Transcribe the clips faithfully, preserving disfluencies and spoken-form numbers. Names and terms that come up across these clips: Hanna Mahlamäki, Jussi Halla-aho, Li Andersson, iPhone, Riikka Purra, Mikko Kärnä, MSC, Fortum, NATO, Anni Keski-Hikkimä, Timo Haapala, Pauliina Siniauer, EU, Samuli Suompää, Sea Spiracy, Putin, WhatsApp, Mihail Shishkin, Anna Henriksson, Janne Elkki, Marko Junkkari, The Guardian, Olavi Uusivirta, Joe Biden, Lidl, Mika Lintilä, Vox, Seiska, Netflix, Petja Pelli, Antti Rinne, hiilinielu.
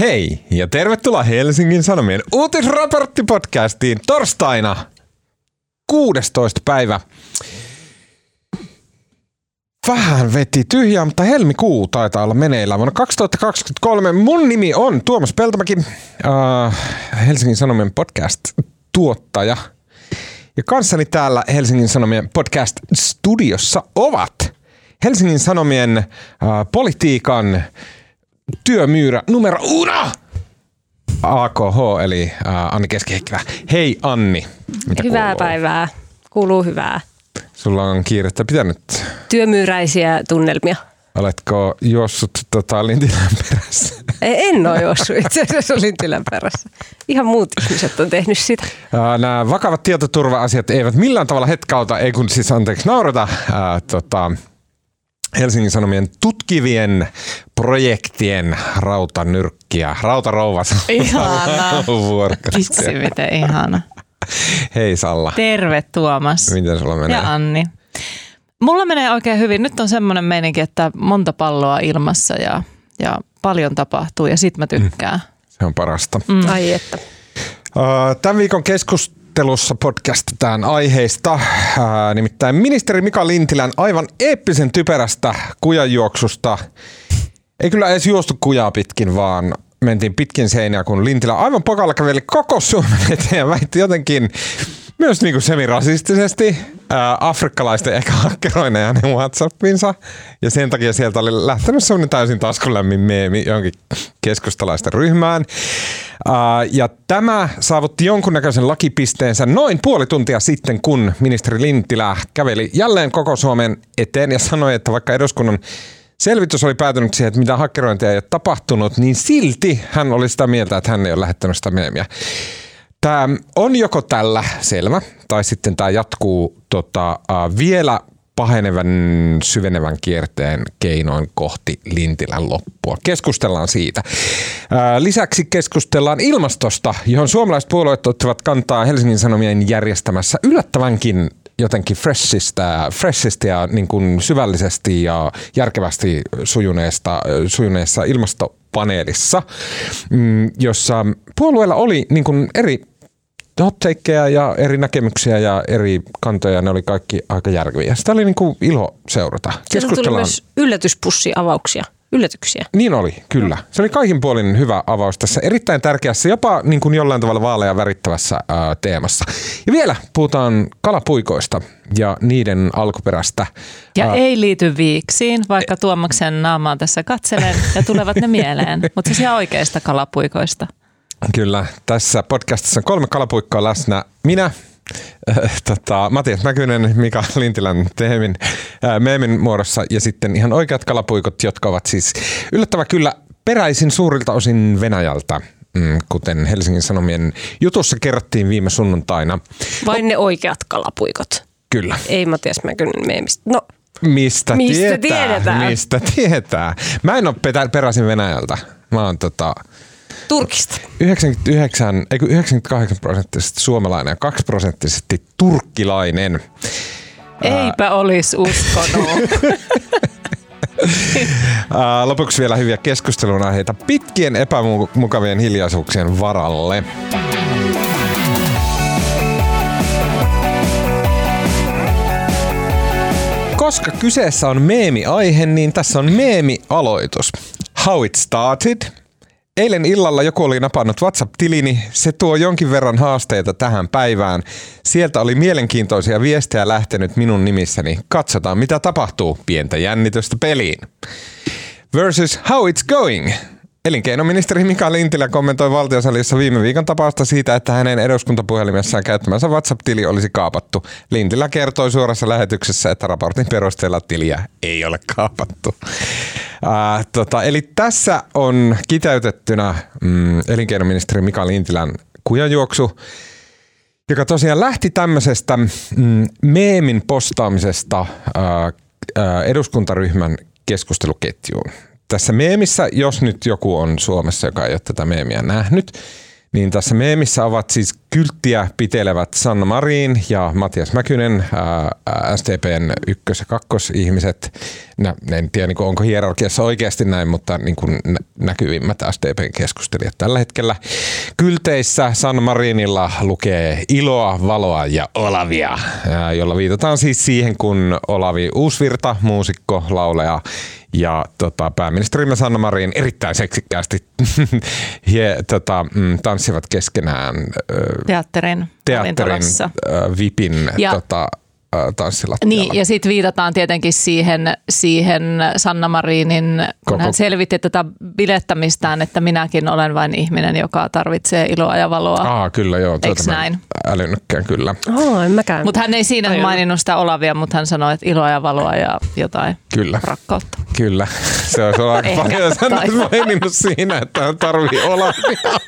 Hei ja tervetuloa Helsingin Sanomien uutisraporttipodcastiin torstaina kuudestoista päivä. Vähän veti tyhjää, mutta helmikuu taitaa olla meneillään vuonna kaksituhattakaksikymmentäkolme. Mun nimi on Tuomas Peltomäki, äh, Helsingin Sanomien podcast-tuottaja. Ja kanssani täällä Helsingin Sanomien podcast-studiossa ovat Helsingin Sanomien äh, politiikan työmyyrä numero uno! A K H, eli äh, Anni Keski-Hikkimä. Hei Anni, mitä hyvää kuuluu? Päivää, kuuluu hyvää. Sulla on kiirettä pitänyt. Työmyyräisiä tunnelmia. Oletko juossut tota, Lintilän perässä? En ole juossut itse asiassa Lintilän perässä. Ihan muut ihmiset on tehnyt sitä. Äh, nämä vakavat tietoturva-asiat eivät millään tavalla hetkauta, ei kun siis anteeksi naurata, äh, tota... Helsingin Sanomien tutkivien projektien rautanyrkkiä. Rautarouvas. Ihanaa. Vitsi, miten ihana. Hei Salla. Terve Tuomas. Miten sulla menee? Ja Anni. Mulla menee oikein hyvin. Nyt on semmoinen meininki, että monta palloa ilmassa ja, ja paljon tapahtuu ja sit mä tykkään. Mm. Se on parasta. Mm. Ai että. Tämän viikon keskustelussa. Keskustelussa podcastetaan aiheista, ää, nimittäin ministeri Mika Lintilän aivan eeppisen typerästä kujanjuoksusta. Ei kyllä edes juostu kujaa pitkin, vaan mentiin pitkin seinää, kun Lintilä aivan pokalla käveli koko Suomen eteen ja väitti jotenkin myös niinku semirasistisesti ää, afrikkalaisten ehkä hakkeroina ja hänen WhatsAppinsa. Ja sen takia sieltä oli lähtenyt sellainen täysin taskulämmin meemi jonkin keskustalaisten ryhmään. Ja tämä saavutti jonkunnäköisen lakipisteensä noin puoli tuntia sitten, kun ministeri Lintilä käveli jälleen koko Suomen eteen ja sanoi, että vaikka eduskunnan selvitys oli päätynyt siihen, että mitä hakkerointia ei ole tapahtunut, niin silti hän oli sitä mieltä, että hän ei ole lähettänyt sitä meemiä. Tämä on joko tällä selvä, tai sitten tämä jatkuu tota, vielä pahenevan syvenevän kierteen keinoin kohti Lintilän loppua. Keskustellaan siitä. Lisäksi keskustellaan ilmastosta, johon suomalaiset puolueet ottivat kantaa Helsingin Sanomien järjestämässä yllättävänkin jotenkin freshistä, freshistä ja niin kuin syvällisesti ja järkevästi sujuneesta, sujuneessa ilmastopaneelissa, jossa puolueilla oli niin kuin eri hot-takeja ja eri näkemyksiä ja eri kantoja, ne oli kaikki aika järkeviä. Sitä oli niin kuin ilo seurata. Siellä tuli myös yllätyspussiavauksia, yllätyksiä. Niin oli, kyllä. Se oli kaikin puolin hyvä avaus tässä erittäin tärkeässä, jopa niin kuin jollain tavalla vaaleja värittävässä ää, teemassa. Ja vielä puhutaan kalapuikoista ja niiden alkuperästä. Ja ää... ei liity viiksiin, vaikka Tuomaksen naamaan tässä katselen ja tulevat ne mieleen, mutta siis ihan oikeista kalapuikoista. Kyllä. Tässä podcastissa on kolme kalapuikkoa läsnä. Minä, äh, tota, Matias Mäkynen, Mika Lintilän teemin, äh, meemin muodossa ja sitten ihan oikeat kalapuikot, jotka ovat siis yllättävä kyllä peräisin suurilta osin Venäjältä, mm, kuten Helsingin Sanomien jutussa kerrottiin viime sunnuntaina. Vain ne oikeat kalapuikot. Kyllä. Ei Matias Mäkynen meemistä. No. Mistä, mistä tietää? Tiedetään? Mistä tietää? Mä en ole peräisin Venäjältä. Mä oon tota... Turkista. yhdeksänkymmentäyhdeksän, yhdeksänkymmentäkahdeksan prosenttisesti suomalainen ja kaksi prosenttisesti turkkilainen. Eipä olisi uskonut. Lopuksi vielä hyviä keskustelunaiheita pitkien epämukavien hiljaisuuksien varalle. Koska kyseessä on meemiaihe, niin tässä on meemialoitus. How it started. Eilen illalla joku oli napannut WhatsApp-tilini. Se tuo jonkin verran haasteita tähän päivään. Sieltä oli mielenkiintoisia viestejä lähtenyt minun nimissäni. Katsotaan, mitä tapahtuu. Pientä jännitystä peliin. Versus how it's going. Elinkeinoministeri Mika Lintilä kommentoi valtiosalissa viime viikon tapausta siitä, että hänen eduskuntapuhelimessaan käyttämänsä WhatsApp-tili olisi kaapattu. Lintilä kertoi suorassa lähetyksessä, että raportin perusteella tiliä ei ole kaapattu. Äh, tota, eli tässä on kiteytettynä mm, elinkeinoministeri Mika Lintilän kujanjuoksu, joka tosiaan lähti tämmöisestä mm, meemin postaamisesta äh, äh, eduskuntaryhmän keskusteluketjuun. Tässä meemissä, jos nyt joku on Suomessa, joka ei ole tätä meemiä nähnyt, Niin tässä meemissä ovat siis kylttiä pitelevät Sanna Marin ja Matias Mäkynen, ää, S D P:n ykkös- ja kakkosihmiset. Nä, en tiedä, niin kuin, onko hierarkiassa oikeasti näin, mutta niin kuin näkyvimmät S D P:n keskustelijat tällä hetkellä. Kylteissä Sanna Marinilla lukee iloa, valoa ja Olavia, ää, jolla viitataan siis siihen, kun Olavi Uusivirta, muusikko, lauleja, ja tota, pääministerimme Sanna Marin erittäin seksikkäästi he, tota, tanssivat keskenään teatterin, teatterin VIPin ja, tota, tanssilattialla. Niin, ja sitten viitataan tietenkin siihen, siihen Sanna Marinin, kun Koko. hän selvitti tätä bilettämistään, että minäkin olen vain ihminen, joka tarvitsee iloa ja valoa. Aa, kyllä joo, tuota mä en älynytkään kyllä. Oh, en mäkään. Mutta hän ei siinä Ajun. maininnut sitä Olavia, mutta hän sanoi, että iloa ja valoa ja jotain kyllä. rakkautta. Kyllä, se on aika paljon sanonut maininnut siinä, että hän tarvii Olavia.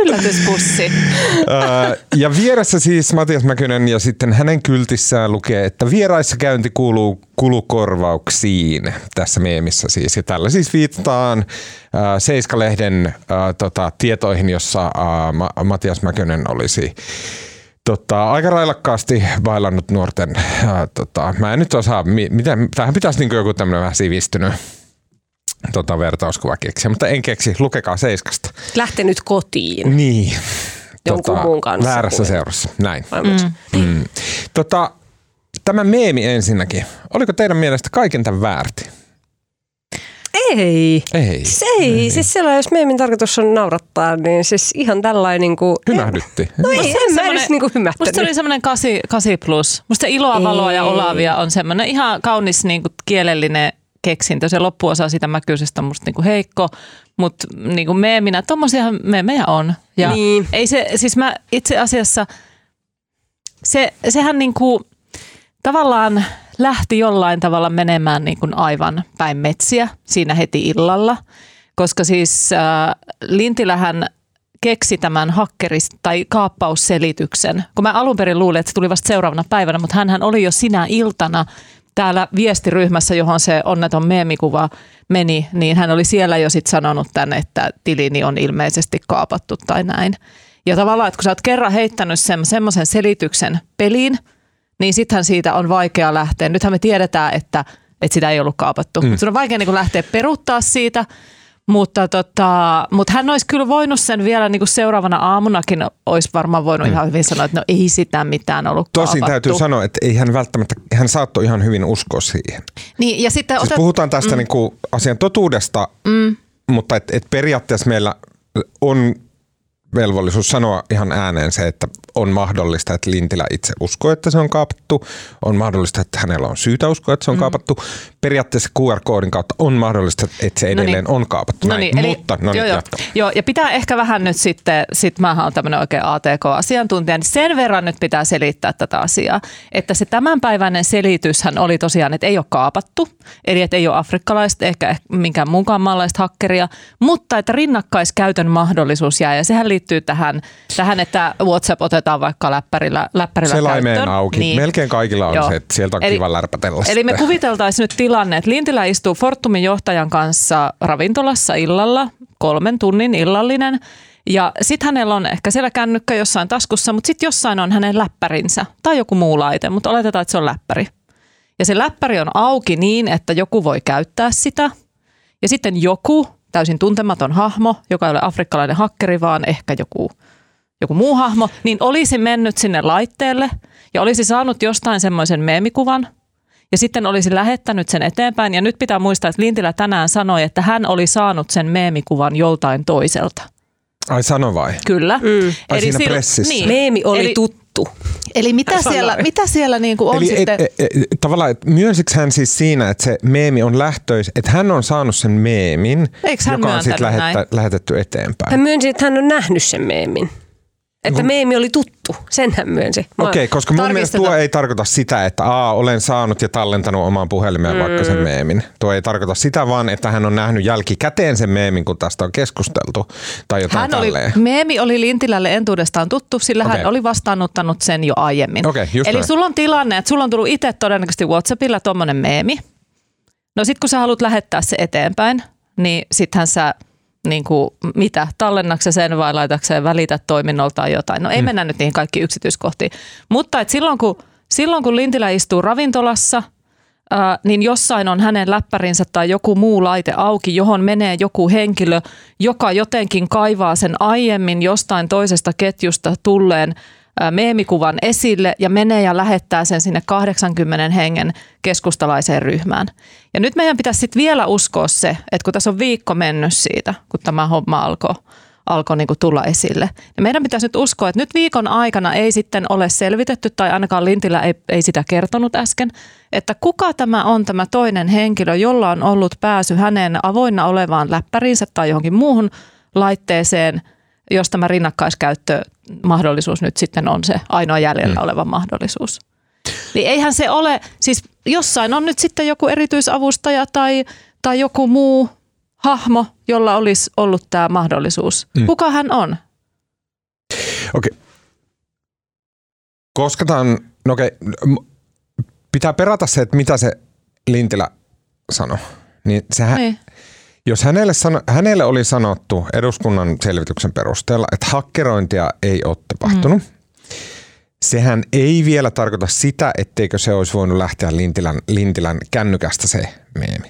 Yllätyspussi. Ja vieressä siis Matias Mäkynen ja sitten hänen kyltissään lukee, että vieraissa käynti kuuluu kulukorvauksiin tässä meemissä siis. Ja tällä siis viitataan Seiska-lehden tota, tietoihin, jossa ä, Matias Mäkynen olisi Totta, aika railakkaasti bailannut nuorten. Ä, tota, mä en nyt osaa, miten, tähän pitäisi niin joku tämmöinen vähän sivistynyt Tota vertauskuva keksiä, mutta en keksi. Lukekaa Seiskasta. Lähtenyt kotiin. Niin. Jonkun tota, muun kanssa. Väärässä kuin seurassa. Näin. Mm. Mm. Tota, tämä meemi ensinnäkin. Oliko teidän mielestä kaiken tämän väärti? Ei. Ei. Siis ei. ei. Siis sellainen, jos meemin tarkoitus on naurattaa, niin siis ihan tällainen niin kuin hymähdytti. No ei, en, en mä edes niin kuin hymähtänyt. Musta se oli semmoinen kasi plus. Musta iloa, valoa ja Olavia on semmoinen ihan kaunis niin kuin kielellinen keksintö. Se loppuosa siitä Mäkyisestä on musta niinku heikko, mutta niinku meeminä, tommosiahan meemejä on. Ja niin. Ei se, siis mä itse asiassa, se, sehän niinku tavallaan lähti jollain tavalla menemään niinku aivan päin metsiä siinä heti illalla, koska siis äh, Lintilähän keksi tämän hakkeris- tai kaappausselityksen, kun mä alun perin luulin, että se tuli vasta seuraavana päivänä, mutta hänhän oli jo sinä iltana täällä viestiryhmässä, johon se onneton meemikuva meni, niin hän oli siellä jo sit sanonut tän, että tilini on ilmeisesti kaapattu tai näin. Ja tavallaan, että kun sä oot kerran heittänyt semmoisen selityksen peliin, niin sittenhän siitä on vaikea lähteä. Nythän me tiedetään, että, että sitä ei ollut kaapattu. Mm. Se on vaikea niin kuin lähteä peruuttaa siitä, mutta, tota, mutta hän olisi kyllä voinut sen vielä niin kuin seuraavana aamunakin, olisi varmaan voinut mm. ihan hyvin sanoa, että no ei sitä mitään ollut kaapattu. Tosin täytyy sanoa, että ei hän välttämättä, hän saattoi ihan hyvin uskoa siihen. Niin, ja sitten siis otat, puhutaan tästä mm. niin kuin asian totuudesta, mm. mutta et, et periaatteessa meillä on velvollisuus sanoa ihan ääneen se, että on mahdollista, että Lintilä itse uskoo, että se on kaapattu. On mahdollista, että hänellä on syytä uskoa, että se on mm. kaapattu. Periaatteessa Q R-koodin kautta on mahdollista, että se edelleen Noniin. on kaapattu. Näin. Noniin, eli, mutta, no joo, joo. joo, ja pitää ehkä vähän nyt sitten, sit mähän on tämmöinen oikein A T K-asiantuntija, niin sen verran nyt pitää selittää tätä asiaa. Että se tämänpäiväinen selityshän oli tosiaan, että ei ole kaapattu. Eli että ei ole afrikkalaista, ehkä minkään muunkaan maalaista hakkeria. Mutta että rinnakkaiskäytön mahdollisuus jää, ja sehän liittyy tähän, tähän että WhatsApp otetaan vaikka läppärillä, läppärillä käyttöön. auki. Niin. Melkein kaikilla on Joo. se, että sieltä on eli, kiva lärpätellä. Eli sitä. Me kuviteltaisiin nyt tilanne, että Lintilä istuu Fortumin johtajan kanssa ravintolassa illalla, kolmen tunnin illallinen. Ja sitten hänellä on ehkä siellä kännykkä jossain taskussa, mutta sitten jossain on hänen läppärinsä tai joku muu laite, mutta oletetaan, että se on läppäri. Ja se läppäri on auki niin, että joku voi käyttää sitä. Ja sitten joku, täysin tuntematon hahmo, joka ei ole afrikkalainen hakkeri, vaan ehkä joku joku muu hahmo, niin olisi mennyt sinne laitteelle ja olisi saanut jostain semmoisen meemikuvan ja sitten olisi lähettänyt sen eteenpäin. Ja nyt pitää muistaa, että Lintilä tänään sanoi, että hän oli saanut sen meemikuvan joltain toiselta. Ai sano vai? Kyllä. Mm. Ai eli siinä pressissä. Niin. Meemi oli eli tuttu. Eli mitä siellä, mitä siellä niin kuin on eli sitten? Et, et, et, tavallaan, että myönsikö hän siis siinä, että se meemi on lähtöis, että hän on saanut sen meemin, joka on sitten lähettä, lähetetty eteenpäin? Hän myönsi, että hän on nähnyt sen meemin. Että meemi oli tuttu, senhän myönsi. Okei, okay, koska mun mielestä tuo ei tarkoita sitä, että aa, olen saanut ja tallentanut omaan puhelimeen mm. vaikka sen meemin. Tuo ei tarkoita sitä, vaan että hän on nähnyt jälkikäteen sen meemin, kun tästä on keskusteltu tai jotain tälleen. Meemi oli Lintilälle entuudestaan tuttu, sillä okay. hän oli vastaanottanut sen jo aiemmin. Okay, eli näin. Sulla on tilanne, että sulla on tullut itse todennäköisesti WhatsAppilla tommonen meemi. No sit kun sä haluat lähettää se eteenpäin, niin sittenhän sä niin kuin, mitä, tallennakse sen vai laitakseen välitä toiminnoltaan jotain. No ei mm. mennä nyt niihin kaikki yksityiskohtiin. Mutta et silloin, kun, silloin kun Lintilä istuu ravintolassa, ää, niin jossain on hänen läppärinsä tai joku muu laite auki, johon menee joku henkilö, joka jotenkin kaivaa sen aiemmin jostain toisesta ketjusta tulleen meemikuvan esille ja menee ja lähettää sen sinne kahdeksankymmenen hengen keskustalaiseen ryhmään. Ja nyt meidän pitäisi sitten vielä uskoa se, että kun tässä on viikko mennyt siitä, kun tämä homma alkoi alko niinku tulla esille, niin meidän pitäisi nyt uskoa, että nyt viikon aikana ei sitten ole selvitetty, tai ainakaan Lintilä ei, ei sitä kertonut äsken, että kuka tämä on tämä toinen henkilö, jolla on ollut pääsy hänen avoinna olevaan läppäriinsä tai johonkin muuhun laitteeseen, jos tämä rinnakkaiskäyttömahdollisuus nyt sitten on se ainoa jäljellä oleva mm. mahdollisuus. Niin eihän se ole, siis jossain on nyt sitten joku erityisavustaja tai, tai joku muu hahmo, jolla olisi ollut tämä mahdollisuus. Mm. Kuka hän on? Okei. Okay. Koska tämän, no okei, okay, pitää perata se, että mitä se Lintilä sanoi. Niin sehän... Ei. Jos hänelle, sano, hänelle oli sanottu eduskunnan selvityksen perusteella, että hakkerointia ei ole tapahtunut, mm. sehän ei vielä tarkoita sitä, etteikö se olisi voinut lähteä Lintilän, Lintilän kännykästä se meemi.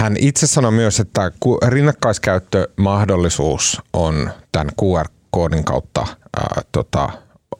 Hän itse sanoi myös, että rinnakkaiskäyttömahdollisuus on tämän Q R-koodin kautta ää, tota,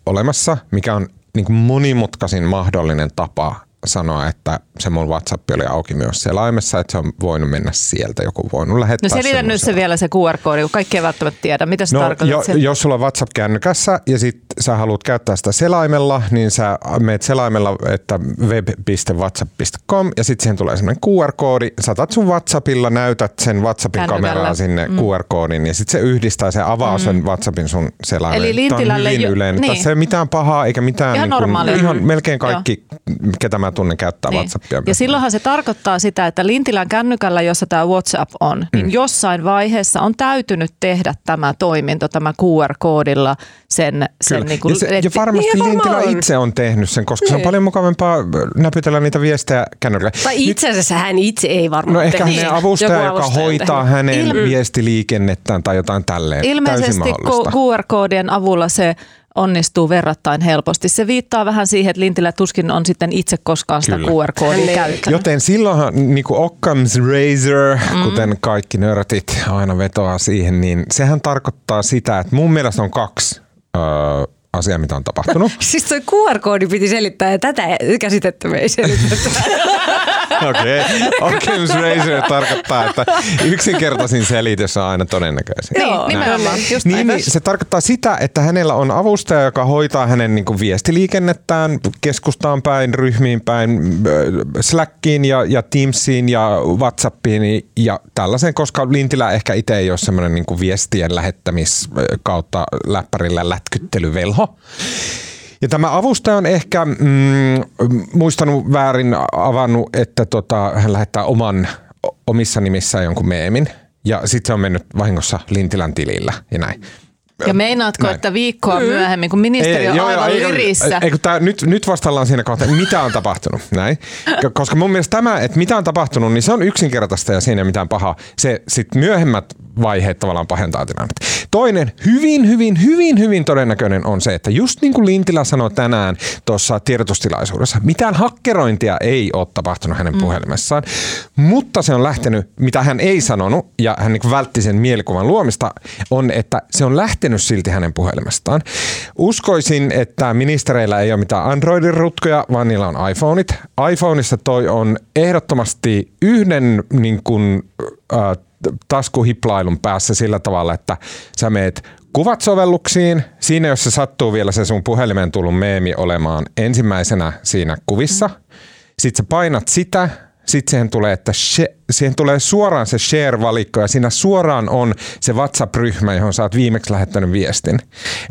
olemassa, mikä on niin kuin monimutkaisin mahdollinen tapa sanoa, että se mun WhatsApp oli auki myös selaimessa, että se on voinut mennä sieltä, joku voinut lähettää. No selitä nyt se vielä se Q R-koodi, kun kaikki ei välttämättä tiedä. Mitä se no, tarkoittaa? Jo, jos sulla on WhatsApp kännykässä ja sit sä haluat käyttää sitä selaimella, niin sä meet selaimella, että web piste whatsapp piste com ja sit siihen tulee semmoinen Q R-koodi. Sä otat sun WhatsAppilla, näytät sen WhatsAppin kännykällä kameraan sinne mm. Q R-koodin ja sit se yhdistää, se avaa mm. sen WhatsAppin sun selaimen. Eli Lintilälle jo... Yleinen. Niin. Tässä ei mitään pahaa eikä mitään... Ihan niin normaali. Ihan melkein kaikki, joo, ketä mä tunne käyttää niin WhatsAppia. Ja silloinhan se tarkoittaa sitä, että Lintilän kännykällä, jossa tämä WhatsApp on, mm. niin jossain vaiheessa on täytynyt tehdä tämä toiminto, tämä Q R-koodilla sen... sen niin kuin, ja, se, ja varmasti niin Lintilä on. Itse on tehnyt sen, koska niin. Se on paljon mukavampaa näpytellä niitä viestejä kännykällä. Tai itse asiassa hän itse ei varmaan no tehnyt. No ehkä hänen avustaja, joka hoitaa tehnyt hänen Ilme- viestiliikennettään tai jotain tälleen. Ilmeisesti Q R-koodien avulla se onnistuu verrattain helposti. Se viittaa vähän siihen, että Lintilä tuskin on sitten itse koskaan sitä Q R-koodia käyttänyt. Joten silloinhan niin kuin Occam's Razor, mm. kuten kaikki nörtit aina vetoaa siihen, niin sehän tarkoittaa sitä, että mun mielestä on kaksi öö, asiaa, mitä on tapahtunut. Siis toi Q R-koodi piti selittää ja tätä käsitettä me ei selitetty. Okei. Occam's Razor tarkoittaa, että yksinkertaisin selitys on aina todennäköisin. Niin, nimenomaan. Just niin, niin, se tarkoittaa sitä, että hänellä on avustaja, joka hoitaa hänen niin kuin viestiliikennettään keskustaan päin, ryhmiin päin, Slackiin ja, ja Teamsiin ja WhatsAppiin ja tällaiseen, koska Lintilä ehkä itse ei ole semmoinen niin kuin viestien lähettämis kautta läppärillä lätkyttelyvelho. Ja tämä avustaja on ehkä mm, muistanut väärin avannut, että tota, hän lähettää oman, omissa nimissään jonkun meemin. Ja sitten se on mennyt vahingossa Lintilän tilillä ja näin. Ja meinaatko, näin, että viikkoa myöhemmin, kun ministeri on aivan lirissä? Ei, kun tää, nyt, nyt vastaillaan siinä kohtaa, mitä on tapahtunut. Näin. Koska mun mielestä tämä, että mitä on tapahtunut, niin se on yksinkertaista ja siinä ei mitään pahaa. Se sitten myöhemmät vaiheet tavallaan pahentaa tilannetta. Toinen hyvin, hyvin, hyvin, hyvin todennäköinen on se, että just niin kuin Lintilä sanoi tänään tuossa tiedotustilaisuudessa, mitään hakkerointia ei ole tapahtunut hänen mm. puhelimessaan, mutta se on lähtenyt, mitä hän ei sanonut, ja hän niin vältti sen mielikuvan luomista, on, että se on lähtenyt silti hänen puhelimestaan. Uskoisin, että ministereillä ei ole mitään Androidin rutkoja, vaan niillä on iPhoneit. iPhoneissa toi on ehdottomasti yhden niin kuin, äh, taskuhiplailun päässä sillä tavalla, että sä meet kuvat sovelluksiin. Siinä, jos se sattuu vielä se sun puhelimeen tullut meemi olemaan ensimmäisenä siinä kuvissa. Sitten sä painat sitä. Sitten siihen tulee, että she, siihen tulee suoraan se share-valikko ja siinä suoraan on se WhatsApp-ryhmä, johon sä oot viimeksi lähettänyt viestin.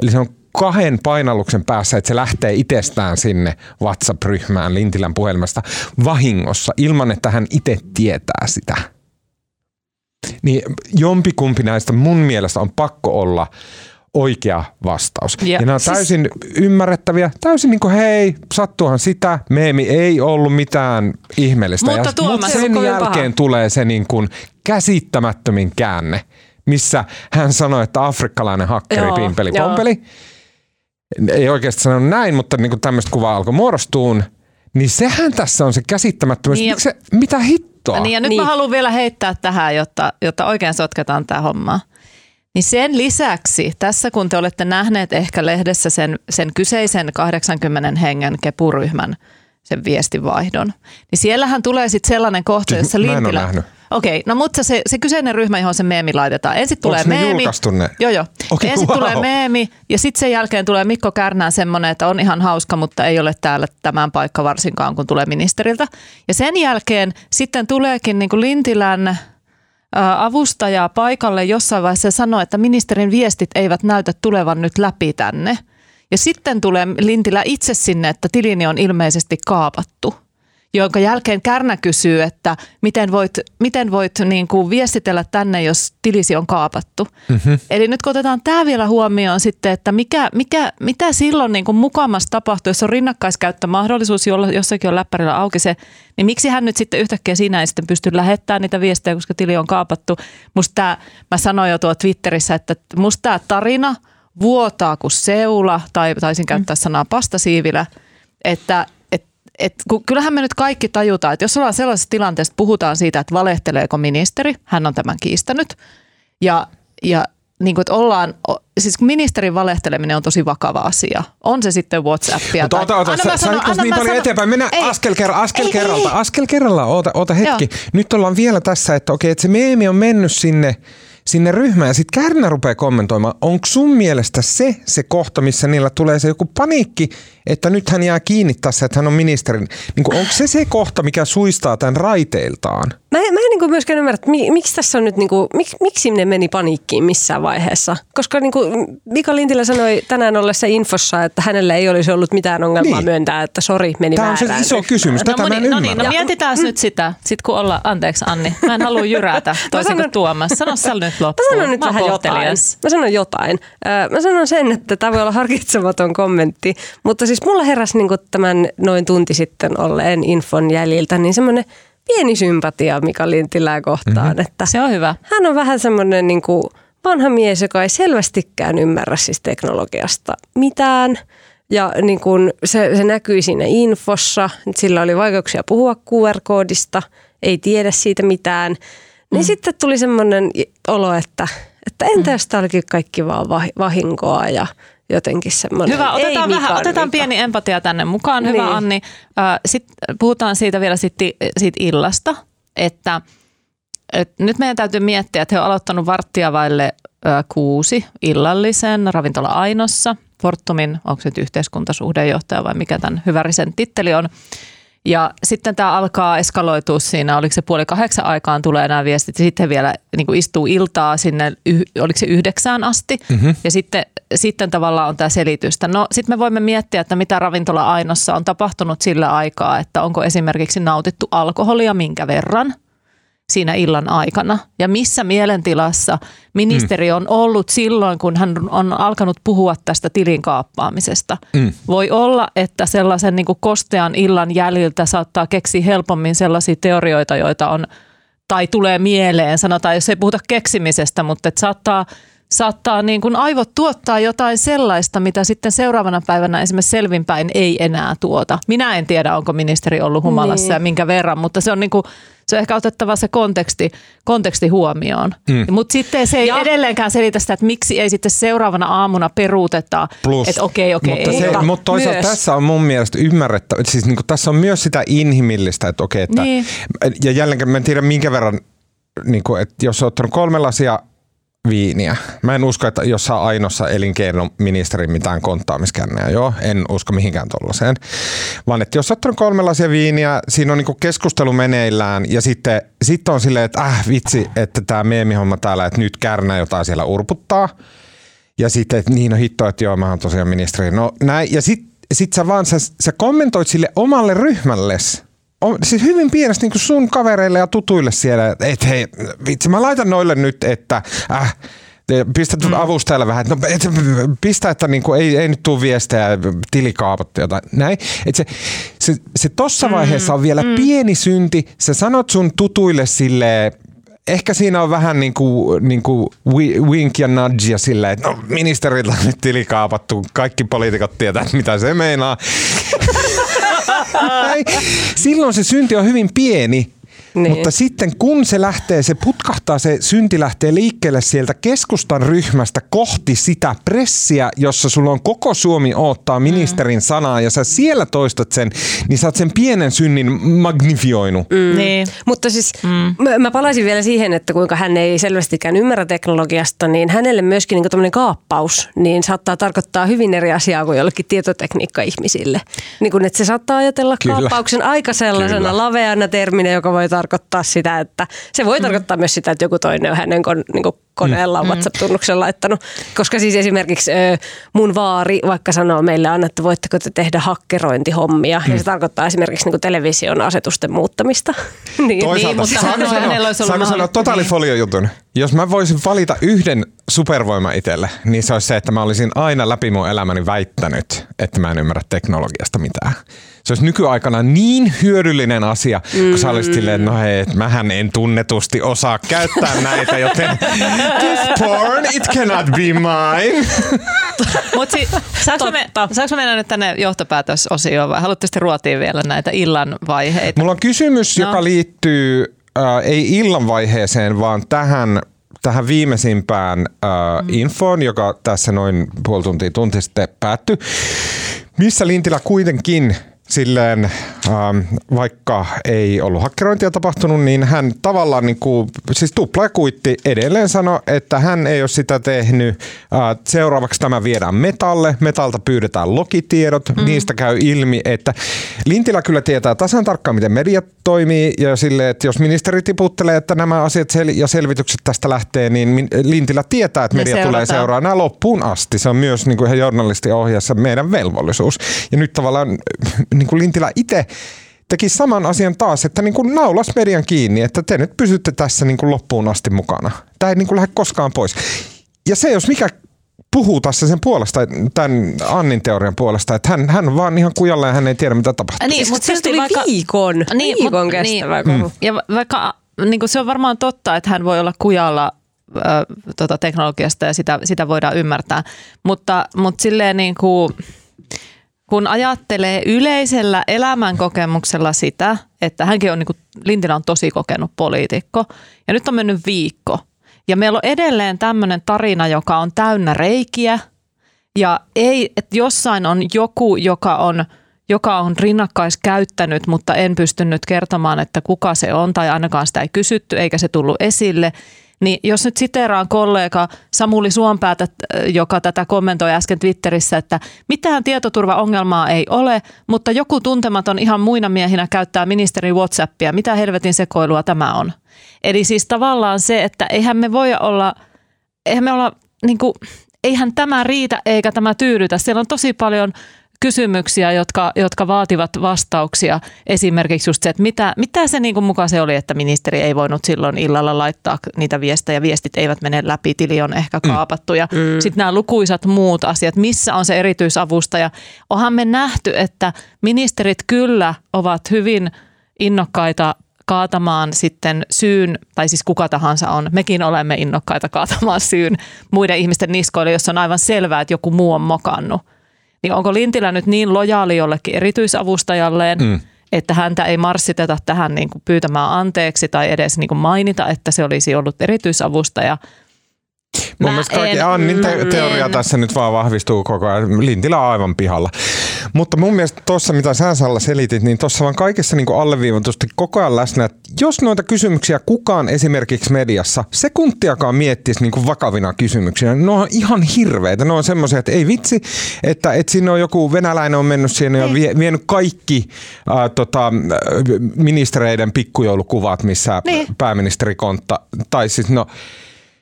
Eli se on kahden painalluksen päässä, että se lähtee itsestään sinne WhatsApp-ryhmään Lintilän puhelimesta vahingossa ilman, että hän itse tietää sitä. Niin jompikumpi näistä mun mielestä on pakko olla oikea vastaus. Ja, ja nämä on täysin siis ymmärrettäviä. Täysin niin kuin hei, sattuuhan sitä. Meemi ei ollut mitään ihmeellistä. Mutta ja, Tuomas, mut sen jälkeen paha tulee se niin kuin käsittämättömin käänne, missä hän sanoi, että afrikkalainen hakkeri pimpeli pompeli. Ei oikeasti sanonut näin, mutta niin tämmöistä kuvaa alkoi muodostuun. Niin sehän tässä on se käsittämättömyys. Niin se, mitä hittoa? Niin ja nyt niin. Mä haluan vielä heittää tähän, jotta, jotta oikein sotketaan tämä homma. Niin sen lisäksi, tässä kun te olette nähneet ehkä lehdessä sen, sen kyseisen kahdeksankymmenen hengen kepuryhmän, sen viestinvaihdon, niin siellähän tulee sitten sellainen kohta, jossa Lintilä... Okei, no mutta se, se kyseinen ryhmä, johon se meemi laitetaan. Ensin tulee meemi. Joo, joo. Okay, ensin wow. tulee meemi ja sitten sen jälkeen tulee Mikko Kärnään semmoinen, että on ihan hauska, mutta ei ole täällä tämän paikka varsinkaan, kun tulee ministeriltä. Ja sen jälkeen sitten tuleekin niin kuin Lintilän avustaja paikalle jossain vaiheessa ja sanoo, että ministerin viestit eivät näytä tulevan nyt läpi tänne. Ja sitten tulee Lintilä itse sinne, että tilini on ilmeisesti kaapattu. Jonka jälkeen Kärnä kysyy, että miten voit, miten voit niin kuin viestitellä tänne, jos tilisi on kaapattu. Mm-hmm. Eli nyt kun otetaan tämä vielä huomioon sitten, että mikä, mikä, mitä silloin niin kuin mukamassa tapahtuu, jos on rinnakkaiskäyttömahdollisuus, jolla jossakin on läppärillä auki se, niin miksi hän nyt sitten yhtäkkiä siinä ei sitten pysty lähettämään niitä viestejä, koska tili on kaapattu. Musta tämä, mä sanoin jo tuolla Twitterissä, että musta tämä tarina vuotaa kuin seula, tai taisin käyttää sanaa pastasiivilä, että Et, kyllähän me nyt kaikki tajutaan, että jos ollaan sellaisessa tilanteessa, puhutaan siitä, että valehteleeko ministeri, hän on tämän kiistänyt. Ja, ja niin kuin, että ollaan, siis ministerin valehteleminen on tosi vakava asia. On se sitten WhatsAppia. Mutta ota, ota, sä, sä nyt niin paljon eteenpäin. Mennään ei, askel, kerran, askel ei, kerralta, ei. askel kerrallaan, oota, oota hetki. Joo. Nyt ollaan vielä tässä, että okei, että se meemi on mennyt sinne. Sinne ryhmään ja sitten Kärnä rupeaa kommentoimaan, onko sun mielestä se se kohta, missä niillä tulee se joku paniikki, että nyt hän jää kiinni tässä, että hän on ministerin. Niin onko se se kohta, mikä suistaa tämän raiteiltaan? Mä, mä en niin myöskään ymmärrä, että mi, miksi tässä on nyt, niin kuin, mik, miksi ne meni paniikkiin missään vaiheessa? Koska niin kuin Mika Lintilä sanoi tänään ollessa infossa, että hänellä ei olisi ollut mitään ongelmaa niin. myöntää, että sori, meni väärään. Tämä on se iso kysymys, tätä no, mä en no, ymmärrä. No, no mietitään mm. nyt sitä, sit kun ollaan, anteeksi Anni, mä en halua jyrätä toisin kuin Tuomas, sano sä nyt. Loppuun. Mä sanon nyt mä vähän jotain. Mä sanon jotain. Mä sanon sen, että tämä voi olla harkitsematon kommentti, mutta siis mulla heräsi niin tämän noin tunti sitten olleen infon jäljiltä niin semmoinen pieni sympatia Mika Lintilää kohtaan. Mm-hmm. Että se on hyvä. Hän on vähän semmoinen niin vanha mies, joka ei selvästikään ymmärrä siis teknologiasta mitään. Ja niin kuin se, se näkyi siinä infossa, että sillä oli vaikeuksia puhua Q R-koodista, ei tiedä siitä mitään. Niin mm. sitten tuli semmoinen olo, että, että entä jos tämä olikin kaikki vaan vahinkoa ja jotenkin semmoinen. Hyvä, otetaan, vähän, Mika, otetaan Mika. pieni empatia tänne mukaan. Hyvä niin. Anni. Sitten puhutaan siitä vielä siitä, siitä illasta, että, että nyt meidän täytyy miettiä, että he on aloittanut varttia vaille kuusi illallisen ravintola Ainossa. Fortumin, onko se nyt yhteiskuntasuhdejohtaja vai mikä tämän hyvärisen titteli on. Ja sitten tämä alkaa eskaloitua siinä, oliko se puoli kahdeksan aikaan tulee nämä viestit, sitten vielä niin kuin istuu iltaa sinne, oliko se yhdeksään asti, mm-hmm. ja sitten, sitten tavallaan on tämä selitystä. No sitten me voimme miettiä, että mitä ravintola Ainossa on tapahtunut sillä aikaa, että onko esimerkiksi nautittu alkoholia minkä verran siinä illan aikana, ja missä mielentilassa ministeri mm. on ollut silloin, kun hän on alkanut puhua tästä tilin kaappaamisesta. Mm. Voi olla, että sellaisen niin kuin kostean illan jäljiltä saattaa keksiä helpommin sellaisia teorioita, joita on, tai tulee mieleen, sanotaan, jos ei puhuta keksimisestä, mutta että saattaa, saattaa niin kuin aivot tuottaa jotain sellaista, mitä sitten seuraavana päivänä esimerkiksi selvinpäin ei enää tuota. Minä en tiedä, onko ministeri ollut humalassa niin. ja minkä verran, mutta se on niin kuin se on ehkä otettava se konteksti, konteksti huomioon. Mm. Mutta sitten se ei ja. edelleenkään selitä sitä, että miksi ei sitten seuraavana aamuna peruuteta. Plus, että okei, okei. Mutta, se, mutta toisaalta myös. Tässä on mun mielestä ymmärrettävä. Siis niin kuin tässä on myös sitä inhimillistä, että okei. Että, niin. Ja jälleen mä en tiedä minkä verran, niin kuin, että jos olet ottanut kolme lasia viiniä. Mä en usko, että jos saa Ainossa elinkeinoministerin mitään konttaamiskännejä. Joo, en usko mihinkään tollaiseen. Vaan että jos ottanut kolme lasia viiniä, siinä on niinku keskustelu meneillään ja sitten sit on silleen, että äh vitsi, että tää meemihomma täällä, että nyt Kärnä jotain siellä urputtaa. Ja sitten, että niin on hitto, että joo, mä oon tosiaan ministeri. No näin. Ja sit, sit sä vaan, sä, sä kommentoit sille omalle ryhmällesi. On, siis hyvin pienesti niin sun kavereille ja tutuille siellä, että hei, vitsi, mä laitan noille nyt, että äh, pistät mm. avustajalle vähän, että no, et, pistä, että niin kuin, ei, ei nyt tule viestejä, tilikaapattu jotain, näin. Et se, se, se tossa vaiheessa on vielä mm. pieni synti, sä sanot sun tutuille silleen, Ehkä siinä on vähän niin kuin, niin kuin wink ja nudge ja silleen, että no ministeriltä on nyt tilikaapattu, kaikki poliitikot tietää, mitä se meinaa. Silloin se synti on hyvin pieni, niin. Mutta sitten kun se lähtee, se putkahtaa, se synti lähtee liikkeelle sieltä keskustan ryhmästä kohti sitä pressiä, jossa sulla on koko Suomi odottaa ministerin mm. sanaa ja sä siellä toistat sen, niin sä oot sen pienen synnin magnifioinut. Mm. Niin. Mutta siis mm. mä, mä palaisin vielä siihen, että kuinka hän ei selvästikään ymmärrä teknologiasta, niin hänelle myöskin niin tämmöinen kaappaus niin saattaa tarkoittaa hyvin eri asiaa kuin jollekin tietotekniikka-ihmisille. Niin kun, että se saattaa ajatella Kyllä. kaappauksen aika sellaisena Kyllä. laveana terminä, joka voi tarkoittaa tarkoittaa sitä, että se voi mm. tarkoittaa myös sitä, että joku toinen on hänen kon, niin koneellaan mm. WhatsApp-tunnuksen laittanut. Koska siis esimerkiksi ö, mun vaari vaikka sanoo meille aina, että voitteko te tehdä hakkerointihommia. Mm. Ja se tarkoittaa esimerkiksi niin television asetusten muuttamista. niin, Toisaalta, niin, saanko sanoa, saanko sanoa totaalifoliojutun? Jos mä voisin valita yhden supervoima itselle, niin se olisi se, että mä olisin aina läpi mun elämäni väittänyt, että mä en ymmärrä teknologiasta mitään. Se olisi nykyaikana niin hyödyllinen asia, kun sä olisit silleen, että no hei, että mähän en tunnetusti osaa käyttää näitä, joten this porn, it cannot be mine. Mut si, saanko, me, saanko mennä nyt tänne johtopäätösosioon vai haluatte sitten ruotia vielä näitä illan vaiheita? Mulla on kysymys, no. joka liittyy äh, ei illan vaiheeseen, vaan tähän, tähän viimeisimpään äh, infoon, joka tässä noin puoli tuntia tunti sitten päättyi. Missä Lintilä kuitenkin... Silleen, ähm, vaikka ei ollut hakkerointia tapahtunut, niin hän tavallaan niin kuin, siis tuplakuitti edelleen sanoi, että hän ei ole sitä tehnyt. Äh, seuraavaksi tämä viedään Metalle. Metalta pyydetään lokitiedot. Mm-hmm. Niistä käy ilmi, että Lintilä kyllä tietää tasan tarkkaan, miten mediat toimii. Ja silleen, että jos ministeri tiputtelee, että nämä asiat sel- ja selvitykset tästä lähtee, niin Lintilä tietää, että media Me tulee seuraamaan loppuun asti. Se on myös niin kuin ihan journalistiohjeessa meidän velvollisuus. Ja nyt tavallaan... Niin kuin Lintilä itse teki saman asian taas, että niin kuin naulas median kiinni, että te nyt pysytte tässä niin kuin loppuun asti mukana. Tämä ei niin kuin lähde koskaan pois. Ja se, jos mikä puhuu tässä sen puolesta, tämän Annin teorian puolesta, että hän, hän on vaan ihan kujalla ja hän ei tiedä, mitä tapahtuu. Niin, mutta se tuli vaikka... viikon, niin, viikon kestävää. Niin, mm. Ja vaikka niin kuin se on varmaan totta, että hän voi olla kujalla äh, tota, teknologiasta ja sitä, sitä voidaan ymmärtää, mutta, mutta silleen niin kuin... Kun ajattelee yleisellä elämänkokemuksella sitä, että hänkin on, niin kuin Lintilä on tosi kokenut poliitikko, ja nyt on mennyt viikko. Ja meillä on edelleen tämmöinen tarina, joka on täynnä reikiä, ja ei, että jossain on joku, joka on, joka on rinnakkaiskäyttänyt, mutta en pystynyt kertomaan, että kuka se on, tai ainakaan sitä ei kysytty, eikä se tullut esille. Niin jos nyt siteeraan kollega Samuli Suompäätä, joka tätä kommentoi äsken Twitterissä, että mitään tietoturvaongelmaa ei ole, mutta joku tuntematon ihan muina miehinä käyttää ministerin WhatsAppia. Mitä helvetin sekoilua tämä on? Eli siis tavallaan se, että eihän me voi olla, eihän me olla, niin kuin, eihän tämä riitä eikä tämä tyydytä. Siellä on tosi paljon kysymyksiä, jotka, jotka vaativat vastauksia. Esimerkiksi just se, että mitä, mitä se niin kuin mukaan se oli, että ministeri ei voinut silloin illalla laittaa niitä viestejä. Viestit eivät mene läpi, tili on ehkä kaapattu ja mm. sitten nämä lukuisat muut asiat. Missä on se erityisavustaja? Onhan me nähty, että ministerit kyllä ovat hyvin innokkaita kaatamaan sitten syyn, tai siis kuka tahansa on. Mekin olemme innokkaita kaatamaan syyn muiden ihmisten niskoille, jossa on aivan selvää, että joku muu on mokannut. Niin onko Lintilä nyt niin lojaali jollekin erityisavustajalleen, mm. että häntä ei marssiteta tähän niin kuin pyytämään anteeksi tai edes niin kuin mainita, että se olisi ollut erityisavustaja? Mun mielestä kaikki Annin te- teoria en. tässä nyt vaan vahvistuu koko ajan. Lintilä on aivan pihalla. Mutta mun mielestä tuossa, mitä sä Salla selitit, niin tuossa vaan kaikessa niin kuin alleviivatusti koko ajan läsnä, että jos noita kysymyksiä kukaan esimerkiksi mediassa sekuntiakaan miettisi niin kuin vakavina kysymyksinä, niin ne on ihan hirveitä. Ne on semmoisia, että ei vitsi, että, että siinä on joku venäläinen on mennyt siinä ja vie, vienyt kaikki äh, tota, ministereiden pikkujoulukuvat, missä niin. pääministeri kontta, tai siis no...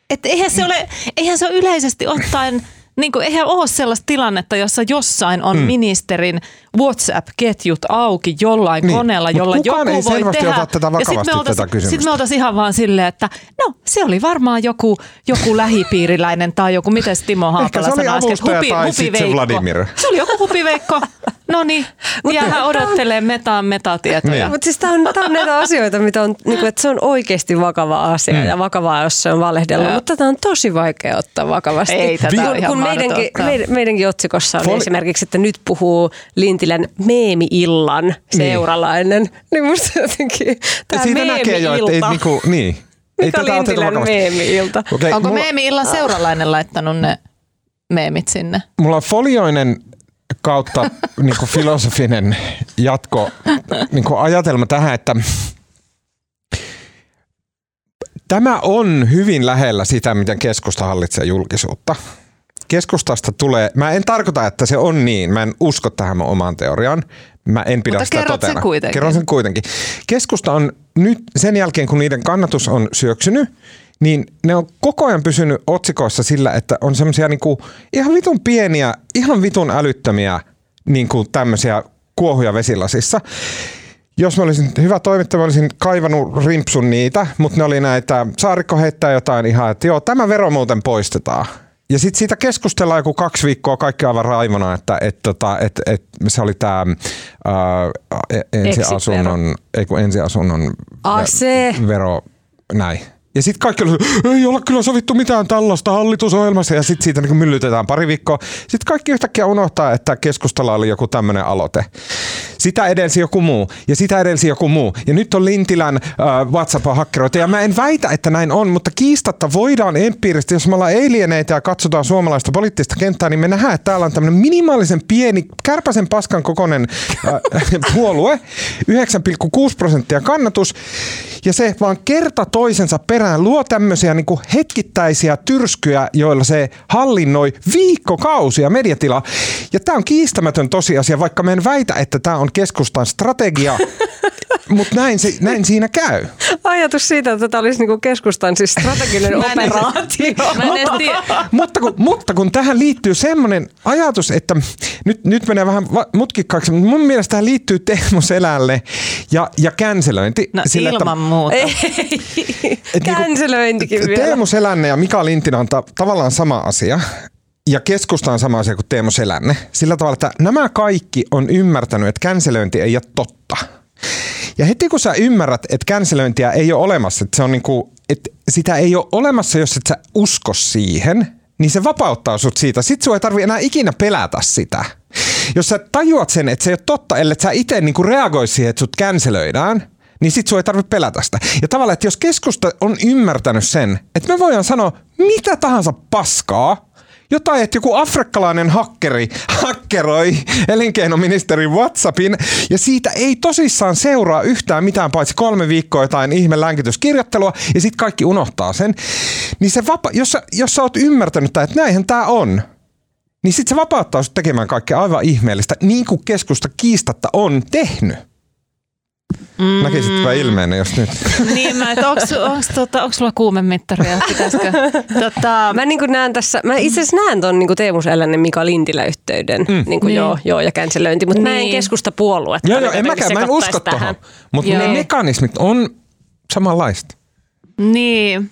Että eihän se ole, eihän se ole yleisesti ottaen, niin kuin, eihän ole sellaista tilannetta, jossa jossain on mm. ministerin WhatsApp-ketjut auki jollain niin. koneella, jolla joku ei voi tehdä. Tätä ja sitten me oltaisiin ihan vaan silleen, että no se oli varmaan joku, joku lähipiiriläinen tai joku, miten Timo Haapala sanoi äsken, hupi, hupiveikko. Se, se oli joku hupiveikko. No niin, jäähän odottelee metaan metatietoja. Mutta siis tämä on, on näitä asioita, mitä on, niinku, että se on oikeasti vakava asia mm. ja vakavaa, jos se on valehdellut. Ja. Mutta tämä on tosi vaikea ottaa vakavasti. Ei, tätä kun, on ihan kun meidänkin, meid, meidänkin otsikossa on Foli... esimerkiksi, että nyt puhuu Lintilän meemi-illan seuralainen. Niin, niin musta jotenkin tämä meemi-ilta. Niinku, niin. Mika Lintilän meemi-ilta. Okay, onko mulla... meemi-illan seuralainen laittanut ne meemit sinne? Mulla on folioinen... kautta niin kuin filosofinen jatko niin kuin ajatelma tähän, että tämä on hyvin lähellä sitä, miten keskusta hallitsee julkisuutta. Keskustasta tulee, mä en tarkoita, että se on niin, mä en usko tähän omaan teoriaan, mä en pidä Mutta sitä kerrot totena. Sen kuitenkin. Kerron sen kuitenkin. Keskusta on nyt, sen jälkeen kun niiden kannatus on syöksynyt, niin ne on koko ajan pysynyt otsikoissa sillä, että on semmoisia niinku ihan vitun pieniä, ihan vitun älyttömiä niinku tämmöisiä kuohuja vesilasissa. Jos mä olisin hyvä toimittaja, mä olisin kaivannut rimpsun niitä, mutta ne oli näitä, Saarikko heittää jotain ihan, että joo, tämä vero muuten poistetaan. Ja sitten siitä keskustellaan joku kaksi viikkoa kaikki aivan raivona, että et, tota, et, et, se oli tämä ensiasunnon, ei kun ensiasunnon vero, näin. Ja sitten kaikki oli, ei olla kyllä sovittu mitään tällaista hallitusohjelmassa, ja sitten siitä niin myllytetään pari viikkoa. Sitten kaikki yhtäkkiä unohtaa, että keskustalla oli joku tämmöinen aloite. Sitä edelsi joku muu, ja sitä edelsi joku muu. Ja nyt on Lintilän äh, WhatsApp-hakkeroita, ja mä en väitä, että näin on, mutta kiistatta voidaan empiirisesti, jos me ollaan alieneitä ja katsotaan suomalaista poliittista kenttää, niin me nähdään, että täällä on tämmöinen minimaalisen pieni, kärpäsen paskan kokoinen äh, puolue, yhdeksän pilkku kuusi prosenttia kannatus, ja se vaan kerta toisensa perään luo tämmöisiä niin kuin hetkittäisiä tyrskyjä, joilla se hallinnoi viikkokausia mediatila. Ja tämä on kiistämätön tosiasia, vaikka mä en väitä, että tämä on keskustan strategia, mutta näin, se, näin siinä käy. Ajatus siitä, että tämä olisi niin kuin keskustan siis strateginen operaatio. mutta, mutta, kun, mutta kun tähän liittyy semmoinen ajatus, että nyt, nyt menee vähän mutkikkaaksi, mutta mun mielestä tähän liittyy Teemu Selänne ja, ja känselöinti. No sillä, ilman että, muuta. Et känselöintikin niinku, vielä. Teemu Selänne ja Mika Lintilä on ta- tavallaan sama asia ja keskusta on sama asia kuin Teemu Selänne. Sillä tavalla, että nämä kaikki on ymmärtänyt, että känselöinti ei ole totta. Ja heti kun sä ymmärrät, että känselöintiä ei ole olemassa, että, se on niinku, että sitä ei ole olemassa, jos et sä usko siihen, niin se vapauttaa sut siitä. Sitten sua ei tarvitse enää ikinä pelätä sitä. Jos sä tajuat sen, että se ei ole totta, ellei sä itse niinku reagoi siihen, että sut känselöidään, niin sit sua ei tarvitse pelätä sitä. Ja tavallaan, että jos keskusta on ymmärtänyt sen, että me voidaan sanoa mitä tahansa paskaa, jotain, että joku afrikkalainen hakkeri hakkeroi elinkeinoministerin WhatsAppin ja siitä ei tosissaan seuraa yhtään mitään paitsi kolme viikkoa jotain ihme länkityskirjoittelua ja sitten kaikki unohtaa sen. Niin se vapa- jos, sä, jos sä oot ymmärtänyt, että näinhän tää on, niin sit se vapauttaa sut tekemään kaikkea aivan ihmeellistä, niin kuin keskusta kiistatta on tehnyt. Mm. Näkisitkö ilmeen, jos nyt? Niin, mä, että onks, onks, tota, onks sulla kuumemittaria? Pitäisikö? Tota... Mä, niin kuin näen tässä, mä itse asiassa näen ton niin kuin Teemu Selänne Mika Lintilä yhteyden, mm. niin kuin niin. joo, joo ja känselöinti, mutta niin. Mä en keskusta puoluetta. Joo, joo, en mäkään, mä en usko tohon, mutta ne mekanismit on samanlaista. Niin,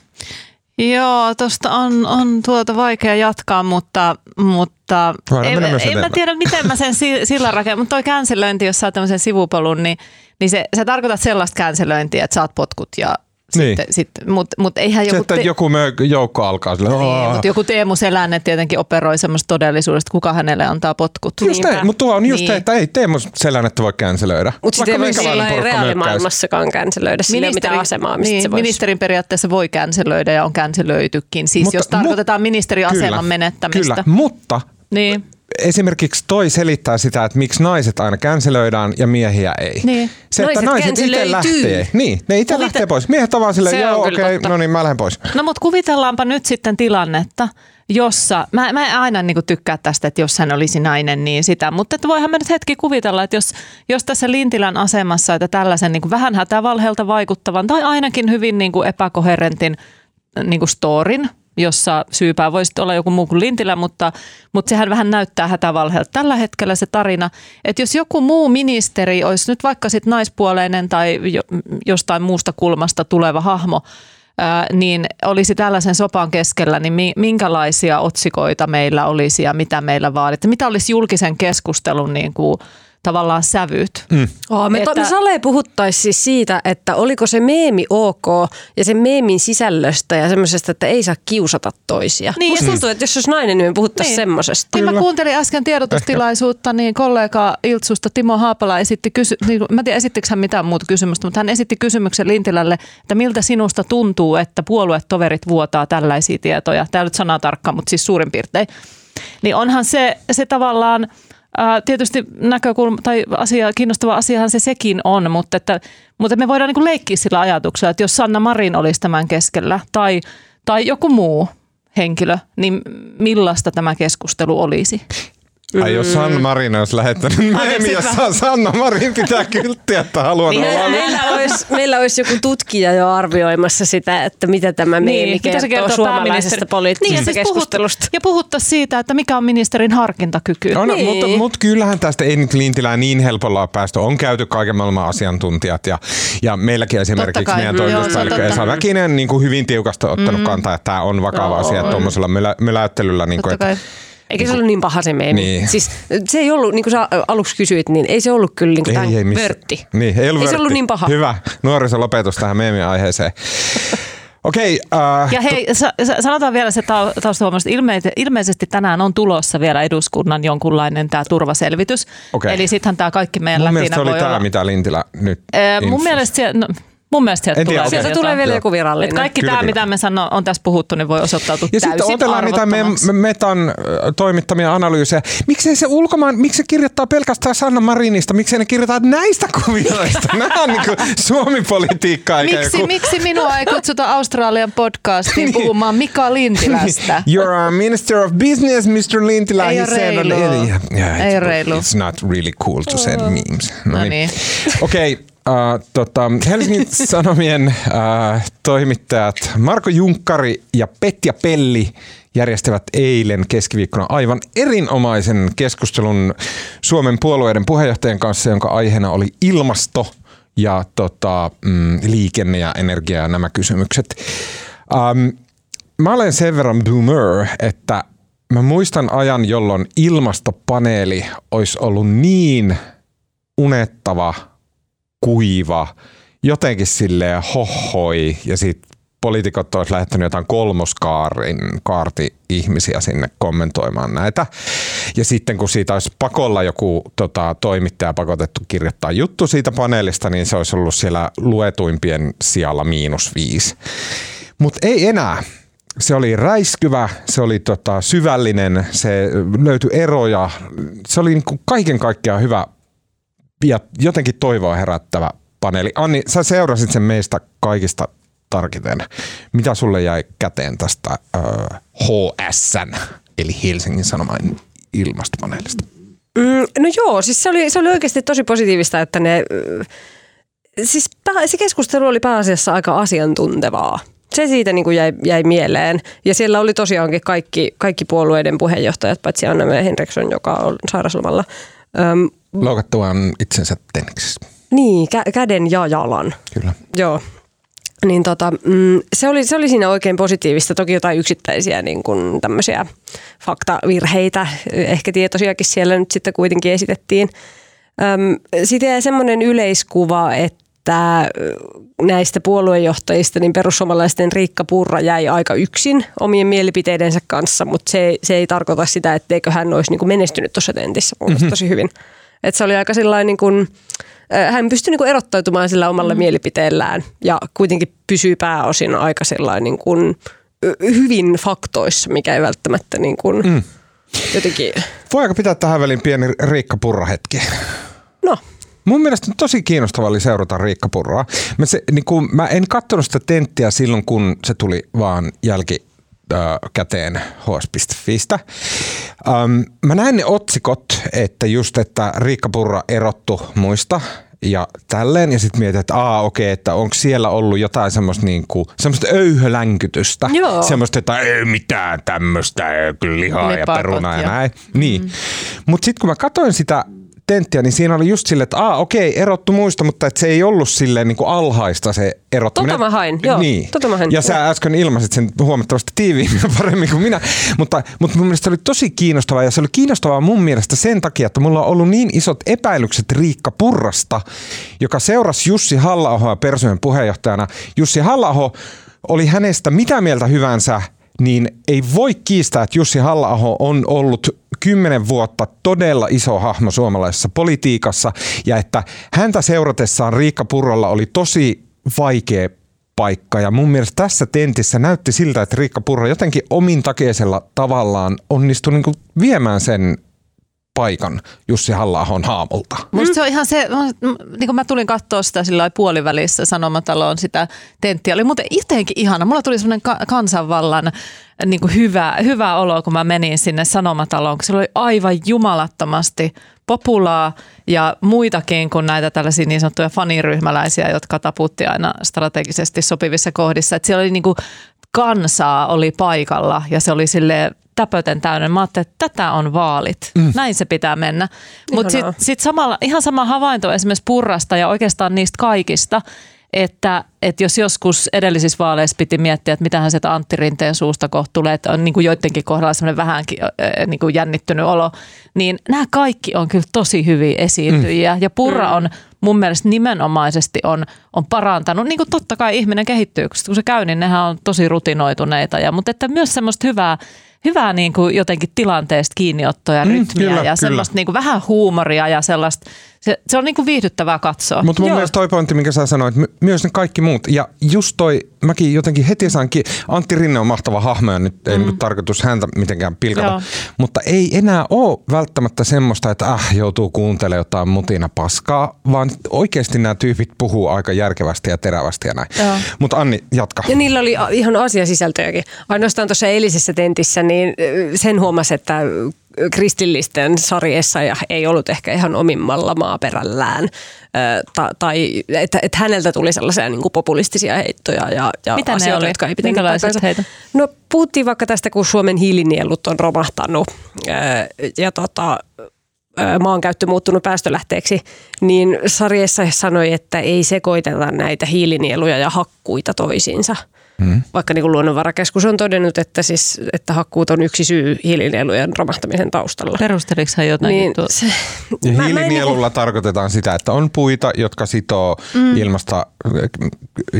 joo, tosta on, on tuota vaikea jatkaa, mutta... mutta en mä tiedä, miten mä sen sillä rakennan, mutta toi känselöinti, jos saa tämmöisen sivupolun, niin Niin se, sä tarkoitat sellaista känselöintiä, että saat potkut ja niin. sitten, sit, mutta mut eihän joku... Se, että te- joku möö- joukko alkaa silleen. Niin, mutta joku Teemu Selänne tietenkin operoi semmoista todellisuudesta, kuka hänelle antaa potkut. Just näin, mutta tuo on just niin. te, että ei Teemu Selännettä voi känselöidä. Mutta sitten ei reaalimaailmassakaan känselöidä sille, mitä asemaa, mistä niin, se voisi. Ministerin periaatteessa voi känselöidä ja on känselöitykin, siis mutta, jos tarkoitetaan mu- ministerin kyllä, aseman menettämistä. Kyllä, mutta... Niin. Esimerkiksi toi selittää sitä, että miksi naiset aina känselöidään ja miehiä ei. Niin. Se, että naiset, naiset itse lähtee. Niin, ne itse Kuvite- lähtee pois. Miehet on vaan silleen, joo okei, okay, no niin mä lähden pois. No mut kuvitellaanpa nyt sitten tilannetta, jossa, mä, mä en aina niinku tykkää tästä, että jos hän olisi nainen, niin sitä. Mutta että voihan me nyt hetki kuvitella, että jos, jos tässä Lintilän asemassa, että tällaisen niinku vähän hätävalheelta vaikuttavan tai ainakin hyvin niinku epäkoherentin niinku storin, jossa syypää voisi olla joku muu kuin Lintilä, mutta, mutta sehän vähän näyttää hätävalheelta tällä hetkellä se tarina. Että jos joku muu ministeri olisi nyt vaikka sit naispuoleinen tai jostain muusta kulmasta tuleva hahmo, ää, niin olisi tällaisen sopan keskellä, niin mi, minkälaisia otsikoita meillä olisi ja mitä meillä vaaditaan? Mitä olisi julkisen keskustelun niin kuin tavallaan sävyt. Mm. Oh, me, että... me Sale puhuttaisiin siis siitä, että oliko se meemi ok ja sen meemin sisällöstä ja semmoisesta, että ei saa kiusata toisia. Niin, musta tuntuu, että jos olisi nainen, niin me puhuttaisiin niin semmoisesta. Niin, mä kuuntelin äsken tiedotustilaisuutta, niin kollega Iltsusta Timo Haapala esitti, kysy... mä en tiedä esittikö hän mitään muuta kysymystä, mutta hän esitti kysymyksen Lintilälle, että miltä sinusta tuntuu, että puoluetoverit vuotaa tällaisia tietoja. Tää on nyt sanatarkka, mutta siis suurin piirtein. Niin onhan se, se tavallaan... Tietysti näkökulma tai asia, kiinnostava asiahan se sekin on, mutta, että, mutta me voidaan niin leikkiä sillä ajatuksella, että jos Sanna Marin olisi tämän keskellä tai, tai joku muu henkilö, niin millaista tämä keskustelu olisi? Ai jos Sanna Marin olisi lähettänyt meemi, jossa Sanna Marin pitää kylttiä, että haluan niin, olla. Meillä olisi, meillä olisi joku tutkija jo arvioimassa sitä, että mitä tämä meemi niin, kertoo, kertoo suomalaisesta poliittisesta niin, keskustelusta. Ja puhuttaisiin siitä, että mikä on ministerin harkintakyky. No, no, niin. Mutta mut kyllähän tästä ei nyt Lintilää niin helpolla ole päästy. On käyty kaiken maailman asiantuntijat ja, ja meilläkin esimerkiksi meidän toimituspäällikkö Esa Mäkinen niin kuin hyvin tiukasti ottanut mm-hmm. kantaa, että tämä on vakava no, asia, että tuommoisella mölä, möläyttelyllä. Niin kuin, että, eikä se ollut niin paha se meemi. Niin. Siis se ei ollut, niin kuin sä aluksi kysyit, niin ei se ollut kyllä niin ei, ei vörtti. Niin, ei, ei se ollut niin paha. Hyvä. Nuorisolopetus tähän meemin aiheeseen. Okei. Okay, uh, ja hei, tu- sanotaan vielä se taustahuomioista. Ilme- ilmeisesti tänään on tulossa vielä eduskunnan jonkunlainen tämä turvaselvitys. Okay. Eli sittenhän tämä kaikki meidän lätinä voi olla. Mun mielestä oli tämä, mitä Lintilä nyt öö, mun mielestä se... No, Mun mielestä sieltä tiedä, tulee, sieltä okay. tulee vielä joku virallinen. Et kaikki kyllä, tämä, kyllä. mitä me sano, on tässä puhuttu, niin voi osoittautua ja täysin arvottomaksi. Ja sitten otellaan niitä Metan toimittamia analyysejä. Miksei se ulkomaan, miksi se kirjoittaa pelkästään Sanna Marinista? Miksei ne kirjoittaa näistä kuvioista? Nämä on niinku Suomi-politiikkaa. Miksi, joku... miksi minua ei kutsuta Australian podcastiin niin. puhumaan Mika Lintilästä? You're a minister of business, mister Lintilä. Ei reilu. On... Yeah, yeah, ei reilu. It's not really cool to send memes. No, no niin. Okei. Okay. Uh, tota, Helsingin Sanomien uh, toimittajat Marko Junkkari ja Petja Pelli järjestivät eilen keskiviikkona aivan erinomaisen keskustelun Suomen puolueiden puheenjohtajan kanssa, jonka aiheena oli ilmasto ja tota, mm, liikenne ja energia ja nämä kysymykset. Um, mä olen sen verran boomer, että mä muistan ajan, jolloin ilmastopaneeli olisi ollut niin unettava kuiva, jotenkin silleen hohoi ja sitten poliitikot olisi lähettänyt jotain kolmoskaarin kaarti-ihmisiä sinne kommentoimaan näitä. Ja sitten kun siitä olisi pakolla joku tota, toimittaja pakotettu kirjoittaa juttu siitä paneelista, niin se olisi ollut siellä luetuimpien sijalla miinus viisi. Mutta ei enää. Se oli räiskyvä, se oli tota, syvällinen, se löytyi eroja, se oli niinku kaiken kaikkiaan hyvä ja jotenkin toivoa herättävä paneeli. Anni, sä seurasit sen meistä kaikista tarkiten. Mitä sulle jäi käteen tästä uh, H S:n, eli Helsingin Sanomain ilmastopaneelista? Mm, no joo, siis se oli, se oli oikeasti tosi positiivista, että ne, siis pää, se keskustelu oli pääasiassa aika asiantuntevaa. Se siitä niin kuin jäi, jäi mieleen. Ja siellä oli tosiaankin kaikki, kaikki puolueiden puheenjohtajat, paitsi Anna Henriksson, joka on sairauslomalla. Öm, Loukattuaan itsensä tenniksessä. Niin, kä- käden ja jalan. Kyllä. Joo. Niin tota, mm, se, oli, se oli siinä oikein positiivista. Toki jotain yksittäisiä niin kuin tämmöisiä faktavirheitä, ehkä tietoisiakin siellä nyt sitten kuitenkin esitettiin. Sitten jäi semmoinen yleiskuva, että näistä puoluejohtajista niin perussuomalaisten Riikka Purra jäi aika yksin omien mielipiteidensä kanssa, mutta se, se ei tarkoita sitä, etteikö hän olisi niin kuin menestynyt tuossa tentissä mm-hmm. tosi hyvin. Että se oli aika sillain niin kuin, hän pystyi niin kuin erottautumaan sillä omalla mm-hmm. mielipiteellään ja kuitenkin pysyy pääosin aika sillain niin kuin hyvin faktoissa, mikä ei välttämättä niin kuin mm. jotenkin. Voiko pitää tähän väliin pieni Riikka Purra hetki? No. Mun mielestä tosi kiinnostavaa oli seurata Riikka Purraa. Mä, se, niin kun, mä en katsonut sitä tenttiä silloin, kun se tuli vaan jälkikäteen hs.fistä. Um, mä näin ne otsikot, että just, että Riikka Purra erottui muista ja tälleen. Ja sit mietin, että aa okei, okay, että onko siellä ollut jotain semmoista niinku, öyhölänkytystä. Joo. Semmoista, että ei mitään tämmöistä, lihaa Lepaakot ja perunaa ja, ja näin. Niin. Mm. Mut sit kun mä katsoin sitä tenttiä, niin siinä oli just silleen, että aa, okei, erottu muista, mutta et se ei ollut silleen niin kuin alhaista se erottaminen. Tota mä hain, joo. Niin. Tota mä hain. Ja sä äsken ilmaisit sen huomattavasti tiiviimmin ja paremmin kuin minä, mutta, mutta mun mielestä se oli tosi kiinnostavaa ja se oli kiinnostavaa mun mielestä sen takia, että mulla on ollut niin isot epäilykset Riikka Purrasta, joka seurasi Jussi Halla-ahoa Persujen puheenjohtajana. Jussi Halla-aho oli hänestä mitä mieltä hyvänsä, niin ei voi kiistää, että Jussi Halla-aho on ollut kymmenen vuotta todella iso hahmo suomalaisessa politiikassa ja että häntä seuratessaan Riikka Purralla oli tosi vaikea paikka ja mun mielestä tässä tentissä näytti siltä, että Riikka Purra jotenkin omin takeisella tavallaan onnistui niinku viemään sen paikan Jussi Halla-ahon haamulta. Musta se on ihan se, niin kun mä tulin katsoa sitä puolivälissä Sanomataloon sitä tenttiä, oli muuten jotenkin ihana. Mulla tuli semmoinen ka- kansanvallan niin kuin hyvä, hyvä olo, kun mä menin sinne Sanomataloon, kun siellä oli aivan jumalattomasti populaa ja muitakin kuin näitä tällaisia niin sanottuja faniryhmäläisiä, jotka taputti aina strategisesti sopivissa kohdissa. Et siellä oli niin kuin kansaa oli paikalla ja se oli silleen täpöten täynnä. Mä ajattelin, että tätä on vaalit. Mm. Näin se pitää mennä. Mutta sitten sit ihan sama havainto esimerkiksi Purrasta ja oikeastaan niistä kaikista, että et jos joskus edellisissä vaaleissa piti miettiä, että mitähän sieltä Antti Rinteen suusta kohta tulee, että on niin kuin joidenkin kohdalla semmoinen vähänkin äh, niin kuin jännittynyt olo, niin nämä kaikki on kyllä tosi hyviä esiintyjiä. Mm. Ja Purra on mun mielestä nimenomaisesti on, on parantanut, niin kuin totta kai ihminen kehittyy, kun se käy, niin nehän on tosi rutinoituneita. Ja, mutta että myös semmoista hyvää, hyvää niin kuin jotenkin tilanteesta kiinniottoja, mm, rytmiä kyllä, ja kyllä. Semmoista niin kuin vähän huumoria ja sellaista. Se, se on niin kuin viihdyttävää katsoa. Mutta mun Joo. mielestä toi pointti, minkä sä sanoit, my- myös ne kaikki muut. Ja just toi, mäkin jotenkin heti saankin, Antti Rinne on mahtava hahmo ja nyt ei mm. niin tarkoitus häntä mitenkään pilkata. Joo. Mutta ei enää ole välttämättä semmoista, että äh, joutuu kuuntelemaan jotain mutina paskaa, vaan oikeasti nämä tyypit puhuu aika järkevästi ja terävästi ja näin. Mutta Anni, jatka. Ja niillä oli ihan asiasisältöjäkin. Ainoastaan tuossa eilisessä tentissä, niin sen huomasi, että kristillisten Sari Essayah ei ollut ehkä ihan omimmalla maaperällään. Ta- tai että et häneltä tuli sellaisia niin kuin populistisia heittoja ja, ja asioita, jotka ei pitänyt paikkaansa. No puhuttiin vaikka tästä, kun Suomen hiilinielut on romahtanut ja tota, maankäyttö muuttunut päästölähteeksi, niin Sari Essayah sanoi, että ei sekoiteta näitä hiilinieluja ja hakkuita toisiinsa. Mm. Vaikka niin kuin Luonnonvarakeskus on todennut, että, siis, että hakkuut on yksi syy hiilinielujen romahtamisen taustalla. Perusteliksihan jotain niin, tuota? Se, mä, hiilinielulla mä en... tarkoitetaan sitä, että on puita, jotka sitoo mm. ilmasta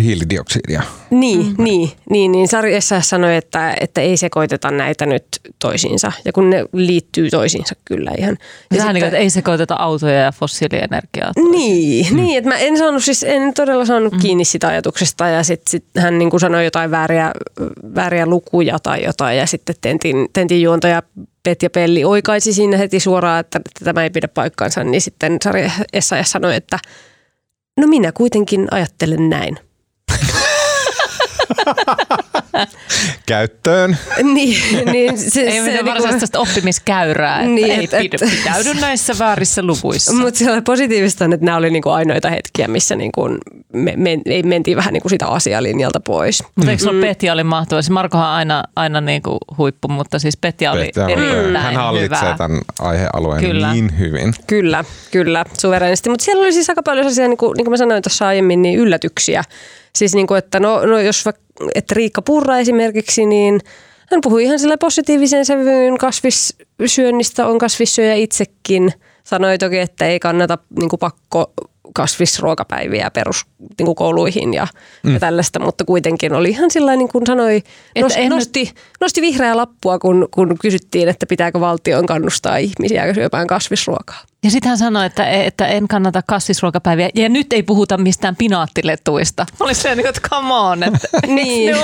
hiilidioksidia. Niin, mm. niin, niin, niin Sari Essayah sanoi, että, että ei sekoiteta näitä nyt toisiinsa. Ja kun ne liittyy toisiinsa kyllä ihan. Ja sitten, niin, että ei sekoiteta autoja ja fossiilienergiaa. Niin, mm. niin, että mä en, saanut, siis, en todella saanut mm. kiinni sitä ajatuksesta. Ja sitten sit hän niin kuin sanoi jotain vääriä, vääriä lukuja tai jotain. Ja sitten tentin, tentin juontaja Petja Pelli oikaisi siinä heti suoraan, että, että tämä ei pidä paikkaansa. Niin sitten Sari Essayah sanoi, että no minä kuitenkin ajattelen näin. Käyttöön. Niin, niin, se, ei mene varsinaisesti tästä oppimiskäyrää, että niin, ei et, pidä, et, pitäydy näissä väärissä luvuissa. Mutta siellä positiivista on, että nämä oli niinku ainoita hetkiä, missä niinku me, me, me, mentiin vähän niinku sitä asialinjalta pois. Mutta mm. eikö sulla mm. Petja oli mahtava? Markohan aina, aina niinku huippu, mutta siis Petja oli Petja erittäin hyvä. Hän hallitsee hyvää. Tämän aihealueen kyllä. niin hyvin. Kyllä, kyllä, suverenisti. Mutta siellä oli siis aika paljon sellaisia, niin kuin, niin kuin mä sanoin tuossa aiemmin, niin yllätyksiä. Siis niin kuin, että no, no jos vaikka, että Riikka Purra esimerkiksi, niin hän puhui ihan sillä positiivisen sävyyn kasvissyönnistä, on kasvissyöjä itsekin. Sanoi toki, että ei kannata niin kuin pakko kasvisruokapäiviä perus, niin kuin kouluihin ja, mm. ja tällaista, mutta kuitenkin oli ihan sillä niin kuin sanoi, nost, nosti, nosti vihreää lappua, kun, kun kysyttiin, että pitääkö valtion kannustaa ihmisiä syömään kasvisruokaa. Ja sitten hän sanoi, että, että en kannata kasvisruokapäiviä. Ja nyt ei puhuta mistään pinaattiletuista. Mä olin se, että come on. Että, niin.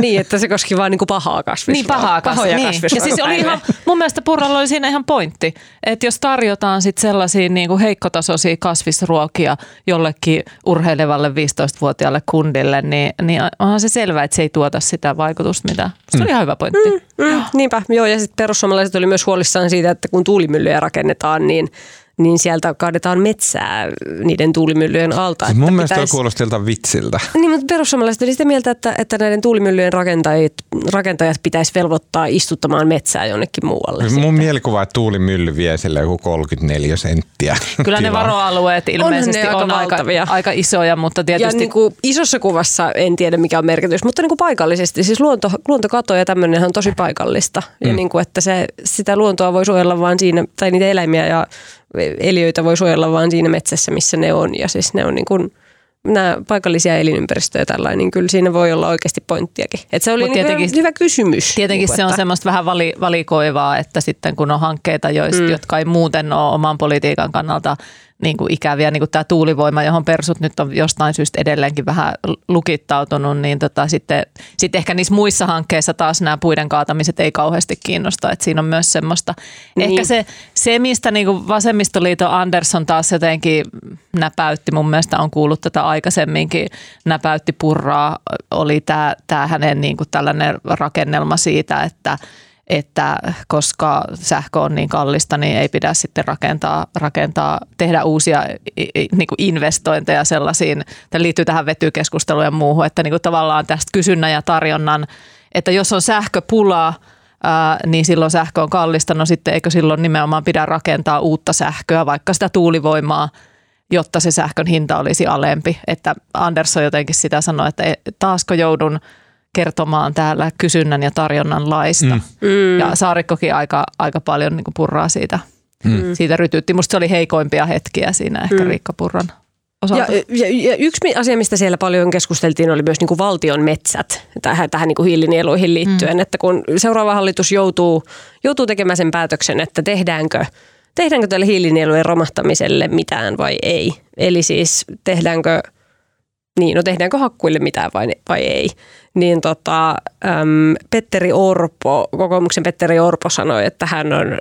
niin, että se koski vaan niinku pahaa kasvisruokaa. Niin, pahaa kasvisruokaa. Niin. Ja siis oli ihan, mun mielestä Purralla oli siinä ihan pointti. Että jos tarjotaan sit sellaisia niinku heikkotasoisia kasvisruokia jollekin urheilevalle viisitoistavuotiaalle kundille, niin, niin onhan se selvää, että se ei tuota sitä vaikutusta, mitä. Se oli ihan hyvä pointti. Mm, mm, niinpä, joo. Ja sitten perussuomalaiset oli myös huolissaan siitä, että kun tuulimyllyjä rakennetaan, niin niin sieltä kaadetaan metsää niiden tuulimyllyjen alta. Siis mun että mielestä pitäis... toi kuulosti joltain vitsiltä. Niin, mutta perussuomalaiset oli sitä mieltä, että, että näiden tuulimyllyjen rakentajat, rakentajat pitäisi velvoittaa istuttamaan metsää jonnekin muualle. Mun sitten. Mielikuva, että tuulimylly vie sille joku kolmekymmentäneljä senttiä. Kyllä ne varoalueet ilmeisesti on, on aika, aika isoja, mutta tietysti... Ja niin kuin isossa kuvassa en tiedä mikä on merkitys, mutta niin kuin paikallisesti. Siis luonto, luontokato ja tämmöinenhän on tosi paikallista. Mm. Ja niin kuin, että se, sitä luontoa voi suojella vaan siinä, tai niitä eläimiä ja... eliöitä voi suojella vaan siinä metsässä, missä ne on. Ja siis ne on niin kuin, nämä paikallisia elinympäristöjä tällainen, niin kyllä siinä voi olla oikeasti pointtiakin. Et se oli niin hyvä, hyvä kysymys. Tietenkin niin se on semmoista vähän vali, valikoivaa, että sitten kun on hankkeita, joista, mm. jotka ei muuten ole oman politiikan kannalta niin kuin ikäviä, niin kuin tämä tuulivoima, johon persut nyt on jostain syystä edelleenkin vähän lukittautunut, niin tota sitten sit ehkä niissä muissa hankkeissa taas nämä puiden kaatamiset ei kauheasti kiinnosta, että siinä on myös semmoista. Niin. Ehkä se, se mistä niin kuin vasemmistoliiton Andersson taas jotenkin näpäytti, mun mielestä on kuullut tätä aikaisemminkin, näpäytti Purraa, oli tämä, tämä hänen niin kuin tällainen rakennelma siitä, että että koska sähkö on niin kallista, niin ei pidä sitten rakentaa, rakentaa tehdä uusia niin kuin investointeja sellaisiin. Tämä liittyy tähän vetykeskusteluun ja muuhun, että niin kuin tavallaan tästä kysynnän ja tarjonnan, että jos on sähköpulaa, Ää, niin silloin sähkö on kallista, no sitten eikö silloin nimenomaan pidä rakentaa uutta sähköä, vaikka sitä tuulivoimaa, jotta se sähkön hinta olisi alempi. Että Andersson jotenkin sitä sanoi, että taasko joudun kertomaan täällä kysynnän ja tarjonnan laista. Mm. Ja Saarikkokin aika, aika paljon niin kuin Purraa siitä, mm. siitä rytytti. Musta se oli heikoimpia hetkiä siinä ehkä mm. Riikka Purran osalta. Ja, ja, ja yksi asia, mistä siellä paljon keskusteltiin, oli myös niin kuin valtion metsät tähän, tähän niin kuin hiilinieluihin liittyen. Mm. Että kun seuraava hallitus joutuu, joutuu tekemään sen päätöksen, että tehdäänkö, tehdäänkö tälle hiilinielujen romahtamiselle mitään vai ei. Eli siis tehdäänkö... Niin, no tehdäänkö hakkuille mitään vai, vai ei? Niin tota, äm, Petteri Orpo, kokoomuksen Petteri Orpo sanoi, että hän on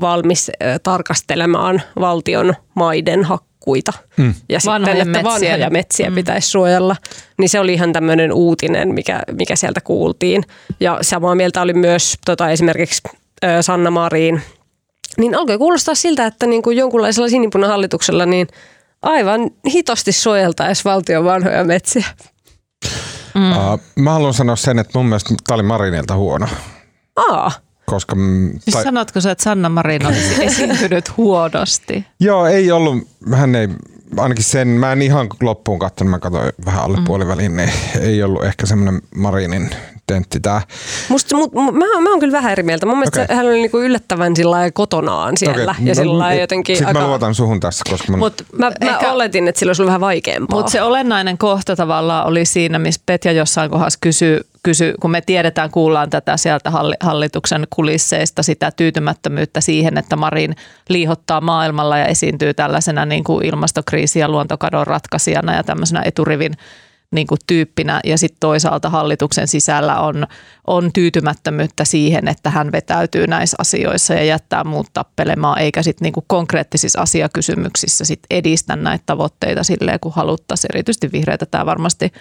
valmis äh, tarkastelemaan valtion maiden hakkuita. Mm. Ja vanhoja sitten, että metsiä. vanhoja metsiä mm. pitäisi suojella. Niin se oli ihan tämmöinen uutinen, mikä, mikä sieltä kuultiin. Ja samaa mieltä oli myös tota, esimerkiksi äh, Sanna Marin. Niin alkoi kuulostaa siltä, että niin kuin jonkunlaisella sinipunahallituksella niin aivan hitosti suojeltaisiin valtion vanhoja metsiä. Mm. Uh, mä haluan sanoa sen, että mun mielestä tämä oli Marinilta huono. Aa. Koska, siis tai... Sanotko sä, että Sanna Marin olisi esiintynyt huonosti? Joo, ei ollut. Hän ei, ainakin sen, mä en ihan loppuun katsonut, mä katsoin vähän alle mm. puoliväliin. Ei, ei ollut ehkä semmoinen Marinin tentti tää. Musta, mut, mä, mä oon kyllä vähän eri mieltä. Mun mielestä okay. hän oli niinku yllättävän sillä kotonaan siellä. Okay. Ja sillä no, jotenkin sit aika... mä luotan suhun tässä, koska mun... Mut mä, mä ehkä... oletin, että sillä olisi ollut vähän vaikeampaa. Mutta se olennainen kohta tavallaan oli siinä, missä Petja jossain kohdassa kysyi, kysy, kun me tiedetään, kuullaan tätä sieltä hallituksen kulisseista, sitä tyytymättömyyttä siihen, että Marin liihottaa maailmalla ja esiintyy tällaisena niin kuin ilmastokriisi- ja luontokadon ratkaisijana ja tämmöisenä eturivin niin kuin tyyppinä. Ja sitten toisaalta hallituksen sisällä on, on tyytymättömyyttä siihen, että hän vetäytyy näissä asioissa ja jättää muut tappelemaan, eikä sitten niin kuin konkreettisissa asiakysymyksissä sit edistä näitä tavoitteita silleen, kun haluttaisiin. Erityisesti vihreitä tämä varmasti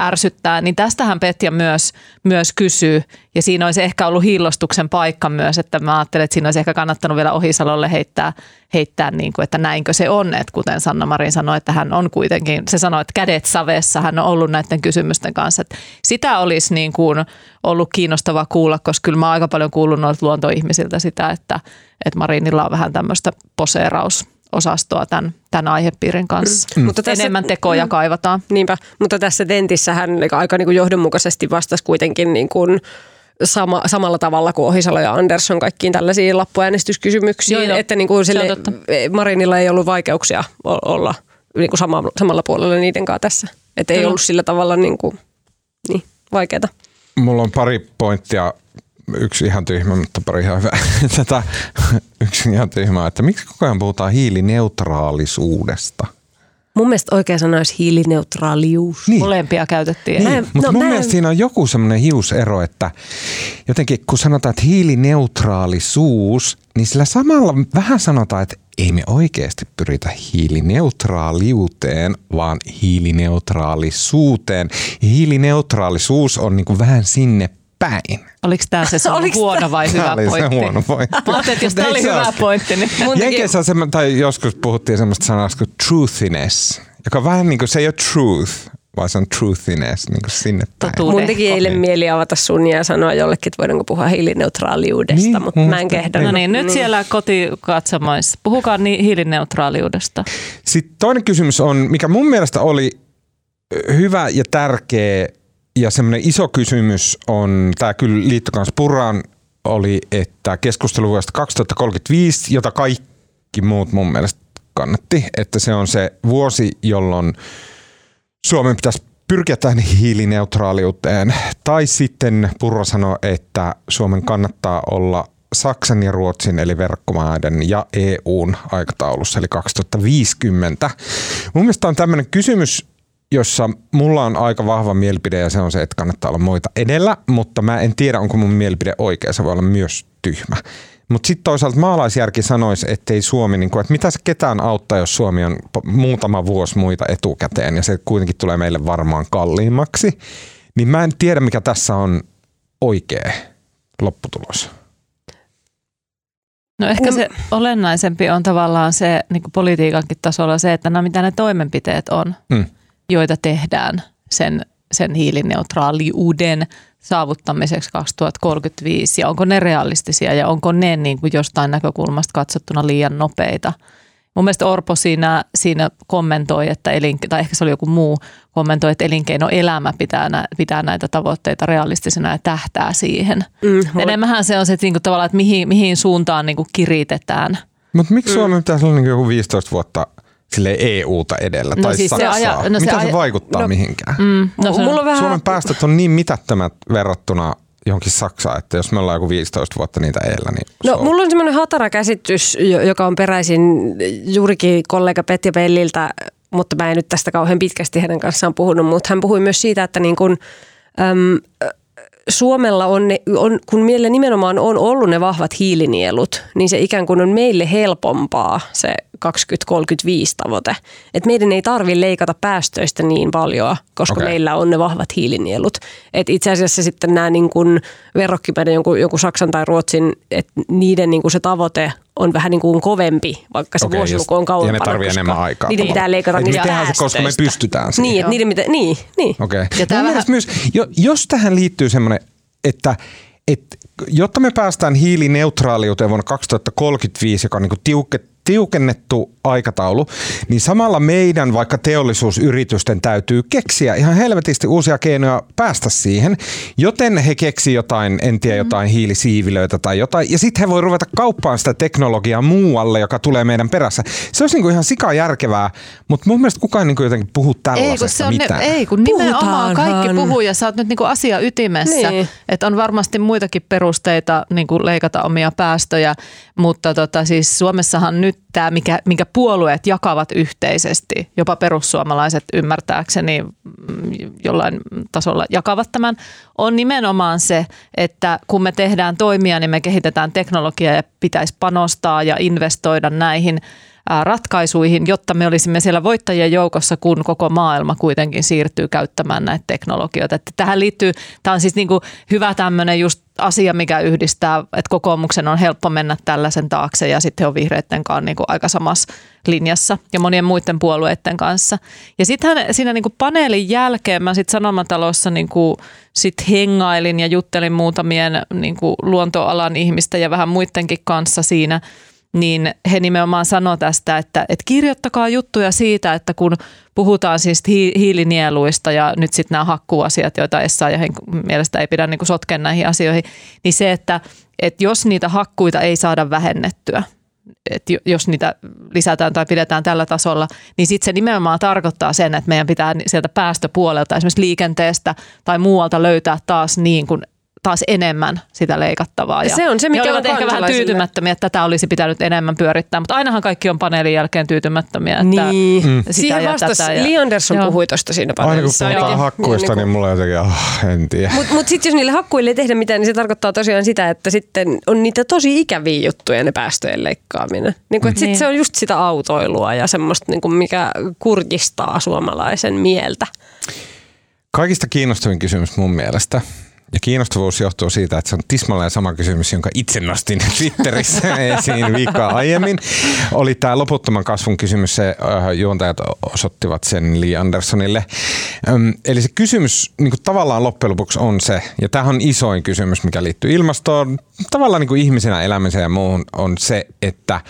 ärsyttää, niin tästähän Petja myös, myös kysyy, ja siinä olisi ehkä ollut hiillostuksen paikka myös, että mä ajattelen, että siinä olisi ehkä kannattanut vielä Ohisalolle heittää, heittää niin kuin, että näinkö se on, että kuten Sanna Marin sanoi, että hän on kuitenkin, se sanoi, että kädet savessa, hän on ollut näiden kysymysten kanssa, että sitä olisi niin kuin ollut kiinnostavaa kuulla, koska kyllä mä oon aika paljon kuullut noilta luontoihmisiltä sitä, että, että Marinilla on vähän tämmöistä poseeraus. Osastoa tämän, tämän aihepiirin kanssa. Mm. Mutta tässä, enemmän tekoja mm, kaivataan. Niinpä, mutta tässä tentissä hän aika niin kuin johdonmukaisesti vastasi kuitenkin niin kuin sama, samalla tavalla kuin Ohisalo ja Andersson kaikkiin tällaisiin lappuäänestyskysymyksiin, joo, että niin kuin sille Marinilla ei ollut vaikeuksia olla niin kuin sama, samalla puolella niiden kanssa tässä. Että ei ollut sillä tavalla niin kuin, niin, vaikeata. Mulla on pari pointtia. Yksi ihan tyhmä, mutta pari ihan hyvää. Tätä, yksi ihan tyhmää, että miksi koko ajan puhutaan hiilineutraalisuudesta? Mun mielestä oikein sanoisi hiilineutraalius. Niin. Molempia käytettiin. Niin. Mutta no, mun mä... mielestä siinä on joku semmoinen hiusero, että jotenkin kun sanotaan, että hiilineutraalisuus, niin sillä samalla vähän sanotaan, että ei me oikeasti pyritä hiilineutraaliuteen, vaan hiilineutraalisuuteen. Hiilineutraalisuus on niin kuin vähän sinne päin. Oliko tämä se sun huono vai hyvä pointti? Tämä oli se huono pointti. Mä ajattelin, että jos tämä oli hyvä pointti, niin Jenkeissä on semmoinen, tai joskus puhuttiin semmoista sanasta kuin truthiness, joka on vähän niin kuin, se ei ole truth, vaan se on truthiness, niin kuin sinne päin. Totuuden. Mun teki eilen mieli avata sun ja sanoa jollekin, että voidaanko puhua hiilineutraaliudesta, niin, mutta mä en kehdannut. No niin, nyt mm. siellä kotikatsomaissa. Puhukaa niin hiilineutraaliudesta. Sitten toinen kysymys on, mikä mun mielestä oli hyvä ja tärkeä, ja semmoinen iso kysymys on, tämä kyllä liittyy myös Purraan, oli, että keskustelu vuodesta kaksituhattakolmekymmentäviisi, jota kaikki muut mun mielestä kannatti, että se on se vuosi, jolloin Suomen pitäisi pyrkiä tähän hiilineutraaliuteen. Tai sitten Purra sanoi, että Suomen kannattaa olla Saksan ja Ruotsin eli verkkomaiden ja E U:n aikataulussa, eli kaksituhattaviisikymmentä. Mun mielestä on tämmöinen kysymys, jossa mulla on aika vahva mielipide ja se on se, että kannattaa olla muita edellä, mutta mä en tiedä, onko mun mielipide oikea, se voi olla myös tyhmä. Mutta sitten toisaalta maalaisjärki sanoisi, ettei Suomi, niin kun, että mitä se ketään auttaa, jos Suomi on muutama vuosi muita etukäteen ja se kuitenkin tulee meille varmaan kalliimmaksi. Niin mä en tiedä, mikä tässä on oikea lopputulos. No ehkä se olennaisempi on tavallaan se niin kuin politiikankin tasolla se, että no, mitä ne toimenpiteet on. Mm. joita tehdään sen, sen hiilineutraaliuden saavuttamiseksi kaksituhattakolmekymmentäviisi, ja onko ne realistisia, ja onko ne niin kuin jostain näkökulmasta katsottuna liian nopeita. Mun mielestä Orpo siinä, siinä kommentoi, että elin, tai ehkä se oli joku muu, kommentoi, että elinkeinoelämä pitää, nä, pitää näitä tavoitteita realistisena ja tähtää siihen. Mm, Enemmähän se on se, että, niin kuin tavallaan, että mihin, mihin suuntaan niin kuin kiritetään. Mutta miksi Suomen mm. pitäisi olla niin kuin joku viisitoista vuotta? Silleen E U:ta edellä no tai siis Saksaa. Se aja, no Mitä se, aja, se vaikuttaa no, mihinkään? Mm, no se, mulla on vähän... Suomen päästöt on niin mitättömät verrattuna johonkin Saksaan, että jos me ollaan joku viisitoista vuotta niitä edellä, niin... No so. Mulla on semmoinen hatara käsitys, joka on peräisin juurikin kollega Petja Pelliltä, mutta mä en nyt tästä kauhean pitkästi hänen kanssaan puhunut, mutta hän puhui myös siitä, että niin kun, äm, Suomella on, ne, on, kun meillä nimenomaan on ollut ne vahvat hiilinielut, niin se ikään kuin on meille helpompaa se kaksituhattakolmekymmentäviisi tavoite. Et meidän ei tarvitse leikata päästöistä niin paljon, koska okay. meillä on ne vahvat hiilinielut. Et itse asiassa sitten nämä niin kun verrokkipäiden, joku, joku Saksan tai Ruotsin, että niiden niin kun se tavoite on vähän niin kuin kovempi, vaikka se okay, vuosiluku on kauempana. Ja ne tarvitsevat enemmän aikaa. Niiden tavalla. Pitää leikata niitä päästöistä. Se, koska me pystytään siihen. Niin, niiden pitää, niin. niin. Okay. Ja tämä vähän... myös, jos tähän liittyy semmoinen, että... että jotta me päästään hiilineutraaliuteen vuonna kaksituhattakolmekymmentäviisi, joka on niin tiuke, tiukennettu aikataulu, niin samalla meidän vaikka teollisuusyritysten täytyy keksiä ihan helvetisti uusia keinoja päästä siihen, joten he keksii jotain, en tiedä, jotain hiilisiivilöitä tai jotain, ja sitten he voi ruveta kauppaan sitä teknologiaa muualle, joka tulee meidän perässä. Se olisi niin kuin ihan sikajärkevää, mutta mun mielestä kukaan niin kuin jotenkin puhuu tällaisesta ei, mitään. Ne, ei, kun nimenomaan kaikki puhuu, ja sä oot nyt niin kuin asia ytimessä, niin. Että on varmasti muitakin perusteita, perusteita niin kuin leikata omia päästöjä, mutta tota, siis Suomessahan nyt tämä, mikä, mikä puolueet jakavat yhteisesti, jopa perussuomalaiset ymmärtääkseni jollain tasolla jakavat tämän, on nimenomaan se, että kun me tehdään toimia, niin me kehitetään teknologiaa ja pitäisi panostaa ja investoida näihin ratkaisuihin, jotta me olisimme siellä voittajien joukossa, kun koko maailma kuitenkin siirtyy käyttämään näitä teknologioita. Että tähän liittyy, tämä on siis niin kuin hyvä tämmöinen just asia, mikä yhdistää, että kokoomuksen on helppo mennä tällaisen taakse ja sitten on vihreiden kanssa niin kuin aika samassa linjassa ja monien muiden puolueiden kanssa. Ja sittenhän siinä niin kuin paneelin jälkeen mä sitten Sanomatalossa niin kuin sit hengailin ja juttelin muutamien niin kuin luontoalan ihmistä ja vähän muidenkin kanssa siinä, niin he nimenomaan sanoo tästä, että, että kirjoittakaa juttuja siitä, että kun puhutaan siis hiilinieluista ja nyt sitten nämä hakkuasiat, joita Essayahin mielestä ei pidä niin kuin sotkea näihin asioihin, niin se, että, että jos niitä hakkuita ei saada vähennettyä, että jos niitä lisätään tai pidetään tällä tasolla, niin sitten se nimenomaan tarkoittaa sen, että meidän pitää sieltä päästöpuolelta, esimerkiksi liikenteestä tai muualta löytää taas niin kuin taas enemmän sitä leikattavaa. Ja se on se, mikä he ovat on ehkä vähän tyytymättömiä, että tätä olisi pitänyt enemmän pyörittää, mutta ainahan kaikki on paneelin jälkeen tyytymättömiä. Että niin. Sitä siihen ja vastasi, tätä ja... Li Andersson joo. puhui tuosta siinä paneelissa. Aina kun puhutaan hakkuista, niin, niin mulla jotenkin, oh, en tiedä. Mutta mut sitten jos niille hakkuille ei tehdä mitään, niin se tarkoittaa tosiaan sitä, että sitten on niitä tosi ikäviä juttuja ne päästöjen leikkaaminen. Niin mm. Sitten niin. Se on just sitä autoilua ja semmoista, niin kun mikä kurkistaa suomalaisen mieltä. Kaikista kiinnostavin kysymys mun mielestä Ja kiinnostavuus johtuu siitä, että se on tismalleen sama kysymys, jonka itse nostin Twitterissä esiin viikkoa aiemmin. Oli tämä loputtoman kasvun kysymys, se juontajat osoittivat sen Li Anderssonille. Eli se kysymys niin kuin tavallaan loppujen lopuksi on se, ja tämähän on isoin kysymys, mikä liittyy ilmastoon, tavallaan niin kuin ihmisenä elämiseen ja muuhun, on se, että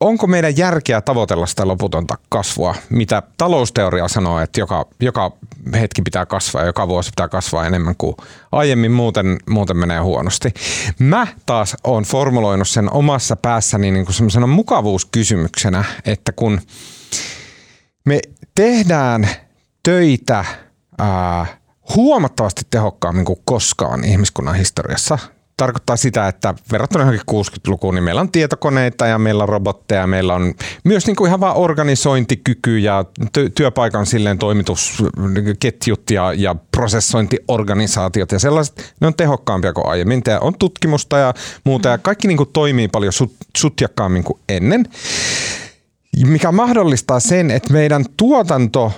onko meidän järkeä tavoitella sitä loputonta kasvua, mitä talousteoria sanoo, että joka, joka hetki pitää kasvaa ja joka vuosi pitää kasvaa enemmän kuin aiemmin, muuten, muuten menee huonosti. Mä taas oon formuloinut sen omassa päässäni niin kuin semmoisena mukavuuskysymyksenä, että kun me tehdään töitä ää, huomattavasti tehokkaammin kuin koskaan ihmiskunnan historiassa, tarkoittaa sitä, että verrattuna johonkin kuusikymmentälukuun, niin meillä on tietokoneita ja meillä on robotteja, meillä on myös niin kuin ihan vaan organisointikyky ja työpaikan silleen toimitusketjut ja, ja prosessointiorganisaatiot ja sellaiset, ne on tehokkaampia kuin aiemmin. Tämä on tutkimusta ja muuta ja kaikki niin kuin toimii paljon sutjakkaammin kuin ennen, mikä mahdollistaa sen, että meidän tuotanto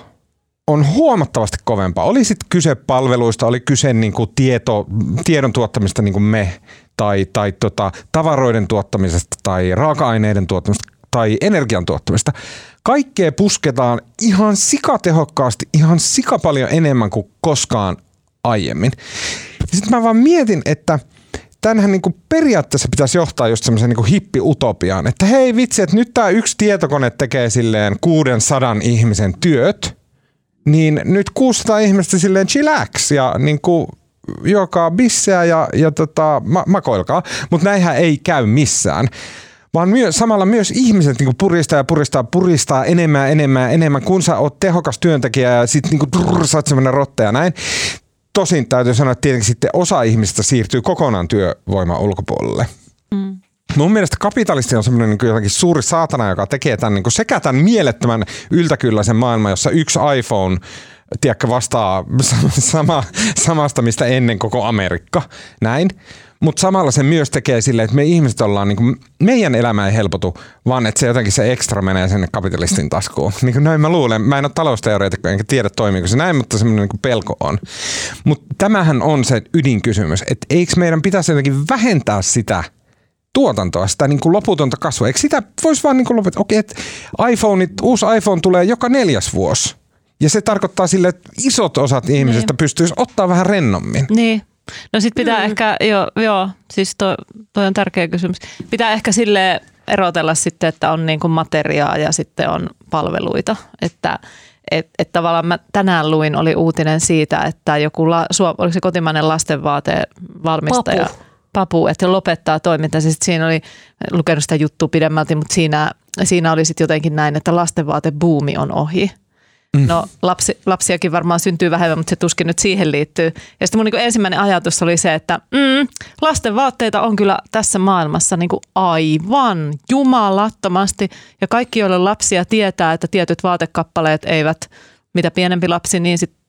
on huomattavasti kovempaa. Oli sitten kyse palveluista, oli kyse niinku tieto, tiedon tuottamista niin kuin me, tai, tai tota, tavaroiden tuottamisesta, tai raaka-aineiden tuottamista, tai energian tuottamista. Kaikkea pusketaan ihan sikatehokkaasti, ihan sika paljon enemmän kuin koskaan aiemmin. Sitten mä vaan mietin, että tämähän niin kuin periaatteessa pitäisi johtaa just semmoisen niin kuin hippi-utopiaan, että hei vitsi, että nyt tämä yksi tietokone tekee silleen kuusisataa ihmisen työt, niin nyt kuusisataa ihmistä silleen chillax ja niin kuin juokaa bisseä ja, ja tota, ma- makoilkaa, mutta näinhän ei käy missään. Vaan myö, samalla myös ihmiset niin kuin puristaa ja puristaa puristaa enemmän ja enemmän enemmän, kun sä oot tehokas työntekijä ja sit niin kuin trrr, sä oot semmoinen rotta ja näin. Tosin täytyy sanoa, että tietenkin sitten osa ihmistä siirtyy kokonaan työvoiman ulkopuolelle. Mm. Mun mielestä kapitalisti on semmoinen niin jotenkin suuri saatana, joka tekee tämän, niin sekä tämän mielettömän yltäkylläisen maailman, jossa yksi iPhone tiedäkö, vastaa sama, samasta, mistä ennen koko Amerikka. Näin. Mutta samalla se myös tekee silleen, että me ihmiset ollaan, niin kuin, meidän elämä ei helpotu, vaan että se jotenkin se ekstra menee sinne kapitalistin taskuun. Niin kuin näin mä luulen. Mä en ole talousteoreetikko, enkä tiedä toimiiko se näin, mutta semmoinen niin pelko on. Mutta tämähän on se ydinkysymys, että eikö meidän pitäisi jotenkin vähentää sitä tuotantoa, sitä niin kuin loputonta kasvua. Eikö sitä voisi vaan niin kuin lopettaa? Okei, että iPhoneit, uusi iPhone tulee joka neljäs vuosi. Ja se tarkoittaa sille, että isot osat ihmisistä niin pystyisi ottaa vähän rennommin. Niin. No sit pitää mm. ehkä, joo, joo siis toi, toi on tärkeä kysymys. Pitää ehkä silleen erotella sitten, että on niin kuin materiaa ja sitten on palveluita. Että et, et tavallaan mä tänään luin, oli uutinen siitä, että joku, la, oliko se kotimainen lastenvaatevalmistaja? Papu. Papu, että lopettaa toimintansa. Sitten siinä oli lukenut sitä juttua pidemmälti, mutta siinä, siinä oli sitten jotenkin näin, että lastenvaatebuumi on ohi. Mm. No lapsi, lapsiakin varmaan syntyy vähemmän, mutta se tuskin nyt siihen liittyy. Ja sitten mun niin ensimmäinen ajatus oli se, että mm, lastenvaatteita on kyllä tässä maailmassa niin kuin aivan jumalattomasti. Ja kaikki, joille lapsia tietää, että tietyt vaatekappaleet eivät, mitä pienempi lapsi, niin sitten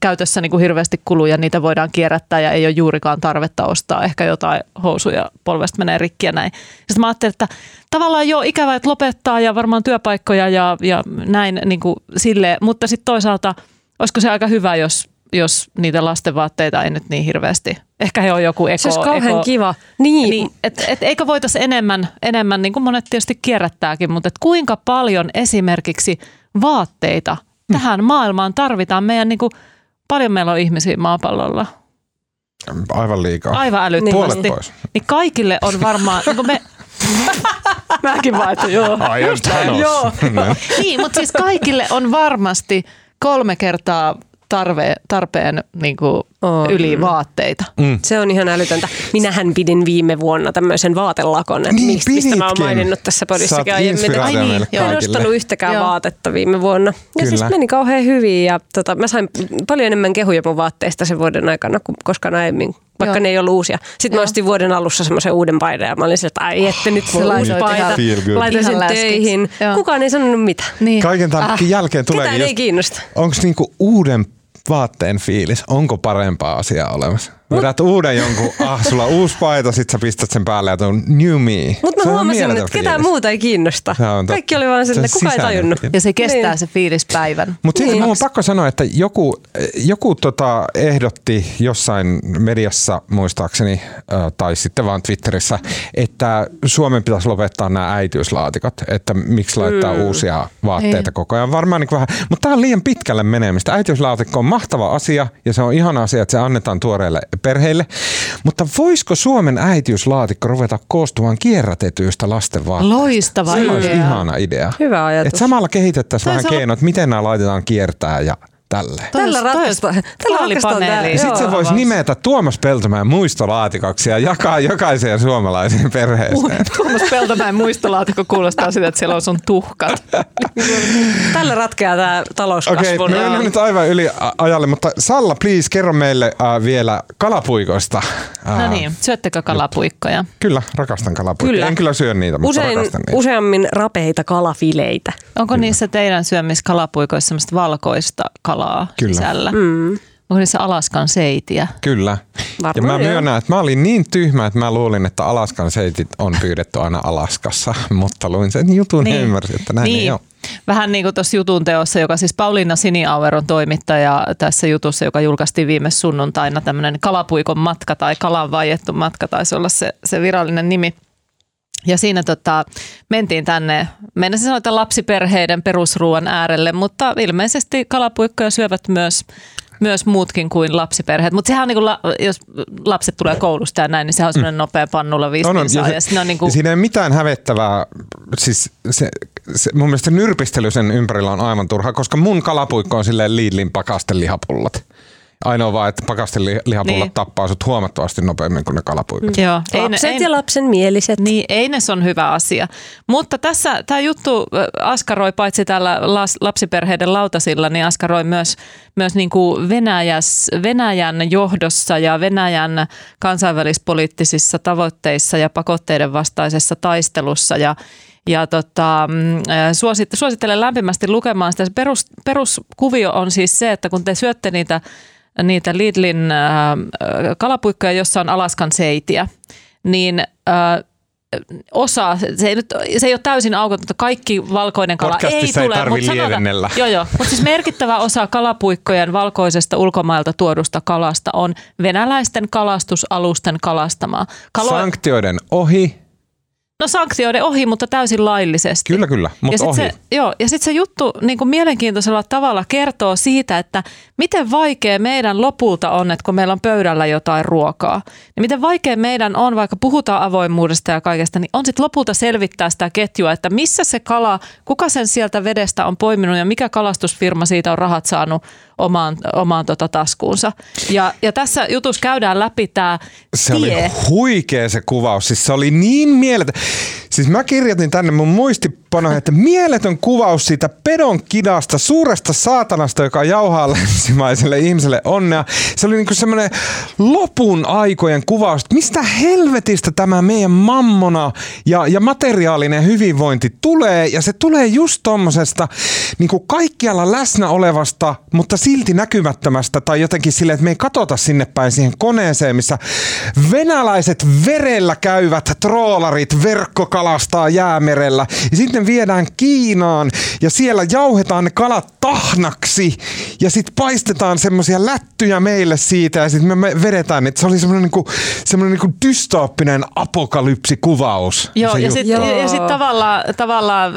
käytössä niin kuin hirveästi kuluja, niitä voidaan kierrättää ja ei ole juurikaan tarvetta ostaa. Ehkä jotain housuja polvesta menee rikki ja näin. Sitten mä ajattelin, että tavallaan joo, ikävä, että lopettaa ja varmaan työpaikkoja ja, ja näin niin kuin silleen. Mutta sitten toisaalta, olisiko se aika hyvä, jos, jos niitä lastenvaatteita ei nyt niin hirveästi. Ehkä he on joku eko. Se olisi kauhean eko, kiva. Niin. niin et, et, eikö voitaisiin enemmän, enemmän, niin kuin monet tietysti kierrättääkin, mutta et kuinka paljon esimerkiksi vaatteita tähän maailmaan tarvitaan. Meidän niin kuin, paljon meillä on ihmisiä maapallolla. Aivan liikaa. Aivan älyttömästi. Puolet pois. Niin kaikille on varmaan, niin kuin me... Mäkin vaihtoin, joo. Aion joo. Niin, mutta siis kaikille on varmasti kolme kertaa tarve, tarpeen niin kuin oh. yli vaatteita. Mm. Se on ihan älytöntä. Minähän pidin viime vuonna tämmöisen vaatelakon, niin, mistä piditkin. Mä oon maininnut tässä podissakin aiemmin. Ai niin, en ostanut yhtäkään joo. vaatetta viime vuonna. Ja kyllä. Siis meni kauhean hyvin ja tota, mä sain paljon enemmän kehuja mun vaatteista sen vuoden aikana kuin koskaan aiemmin, vaikka joo. ne ei ollut uusia. Sitten joo. mä ostin vuoden alussa semmoisen uuden paidan ja mä olin sieltä, että ai ette nyt oh, mulla uusi paita. Laitan sen töihin. Joo. Kukaan ei sanonut mitään. Niin. Kaiken tämän jälkeen tulee. Ketään ei kiinnosta. Onko niinku uuden vaatteen fiilis, onko parempaa asiaa olemassa? Vedät uuden jonkun, ah, sulla on uusi paita, sit sä pistät sen päälle ja tuon new me. Mutta mä huomasin, että ketään muuta ei kiinnosta. Kaikki oli vaan silleen, kukaan ei tajunnut. Ja se kestää niin. Se fiilis päivän. Mutta niin. Sitten mun on pakko sanoa, että joku, joku tota ehdotti jossain mediassa muistaakseni, äh, tai sitten vaan Twitterissä, että Suomen pitäisi lopettaa nämä äitiyslaatikot. Että miksi laittaa mm. uusia vaatteita ei. Koko ajan. Varmaan niin vähän, mutta tää on liian pitkälle menemistä. Äitiyslaatikko on mahtava asia ja se on ihana asia, että se annetaan tuoreelle perheille. Mutta voisiko Suomen äitiyslaatikko ruveta koostumaan kierrätetyistä lasten vaatteista? Loistava idea. Se olisi ihana idea. Hyvä ajatus. Et samalla kehitettäisiin vähän on... keinot, miten nämä laitetaan kiertää ja tälle. Tällä ratkaistaan. Tällä ratkaistaan. Sitten se voisi nimetä Tuomas Peltomäen muistolaatikoksi ja jakaa jokaiseen suomalaiseen perheeseen. Tuomas Peltomäen muistolaatikko kuulostaa sitä, että siellä on sun tuhkat. Tällä ratkeaa tämä talouskasvu. Okei, me mennään nyt aivan yli ajalle, mutta Salla, please, kerro meille äh, vielä kalapuikoista. Äh, no niin, syöttekö kalapuikkoja? Kyllä, rakastan kalapuikkoja. Kyllä. En kyllä syö niitä, mutta Usein, rakastan niitä. Useammin rapeita kalafileitä. Onko kyllä. niissä teidän syömissä kalapuikoissa semmoista valkoista kalaa? Kyllä. Sisällä. Mm. Onko niissä Alaskan seitiä? Kyllä. Varmaan ja mä myönnän, että mä olin niin tyhmä, että mä luulin, että Alaskan seitit on pyydetty aina Alaskassa, mutta luin sen jutun niin. ja ymmärsin, että näin niin. ei ole. Vähän niin kuin tuossa jutun teossa, joka siis Pauliina Siniauer on toimittaja tässä jutussa, joka julkaistiin viime sunnuntaina, tämmöinen kalapuikon matka tai kalan vaiettu matka, taisi olla se, se virallinen nimi. Ja siinä tota, mentiin tänne, meinasin sanoa, että lapsiperheiden perusruoan äärelle, mutta ilmeisesti kalapuikkoja syövät myös, myös muutkin kuin lapsiperheet. Mutta sehän on, niinku la, jos lapset tulee koulusta ja näin, niin sehän on semmoinen nopea pannulla viistinsaa. Ja, se, ja, niinku... ja siinä ei mitään hävettävää, siis se... Se, mun mielestä nyrpistely sen ympärillä on aivan turha, koska mun kalapuikko on silleen Lidlin pakastelihapullat. Ainoa vaan, että pakastelihapullat niin. tappaa sut huomattavasti nopeammin kuin ne kalapuikot. Mm. Joo. Ei lapset ne, ei, ja lapsen mieliset. Niin, ei ne on hyvä asia. Mutta tässä tämä juttu askaroi paitsi täällä lapsiperheiden lautasilla, niin askaroi myös, myös niin kuin Venäjäs, Venäjän johdossa ja Venäjän kansainvälispoliittisissa tavoitteissa ja pakotteiden vastaisessa taistelussa ja Ja tota, suosittelen lämpimästi lukemaan sitä. Perus, peruskuvio on siis se, että kun te syötte niitä, niitä Lidlin äh, kalapuikkoja, jossa on Alaskan seitiä, niin äh, osa, se ei, nyt, se ei ole täysin aukoton, mutta kaikki valkoinen kala ei tule. Ei tarvitse lievennellä. Joo, joo. Mutta siis merkittävä osa kalapuikkojen valkoisesta ulkomailta tuodusta kalasta on venäläisten kalastusalusten kalastamaa. Kalo... Sanktioiden ohi. No sanktioiden ohi, mutta täysin laillisesti. Kyllä, kyllä, mutta ohi. Se, joo, ja sitten se juttu niin kuin mielenkiintoisella tavalla kertoo siitä, että miten vaikea meidän lopulta on, että kun meillä on pöydällä jotain ruokaa, niin miten vaikea meidän on, vaikka puhutaan avoimuudesta ja kaikesta, niin on sitten lopulta selvittää sitä ketjua, että missä se kala, kuka sen sieltä vedestä on poiminut ja mikä kalastusfirma siitä on rahat saanut omaan, omaan tota taskuunsa. Ja, ja tässä jutussa käydään läpi tämä se tie. Oli huikea se kuvaus, siis se oli niin mieletön. Siis mä kirjoitin tänne mun muistipanoihin, että mieletön kuvaus siitä pedon kidasta, suuresta saatanasta, joka jauhaa länsimaiselle ihmiselle onnea. Se oli niinku semmoinen lopun aikojen kuvaus, että mistä helvetistä tämä meidän mammona ja, ja materiaalinen hyvinvointi tulee. Ja se tulee just tommosesta niinku kaikkialla läsnä olevasta, mutta silti näkymättömästä tai jotenkin silleen, että me ei katsota sinne päin siihen koneeseen, missä venäläiset verellä käyvät troolarit verkko kalastaa jäämerellä ja sitten viedään Kiinaan ja siellä jauhetaan ne kalat tahnaksi ja sitten paistetaan semmoisia lättyjä meille siitä ja sitten me vedetään. Et se oli semmoinen niinku, niinku dystooppinen apokalypsikuvaus. Joo, ja sitten sit tavallaan, tavallaan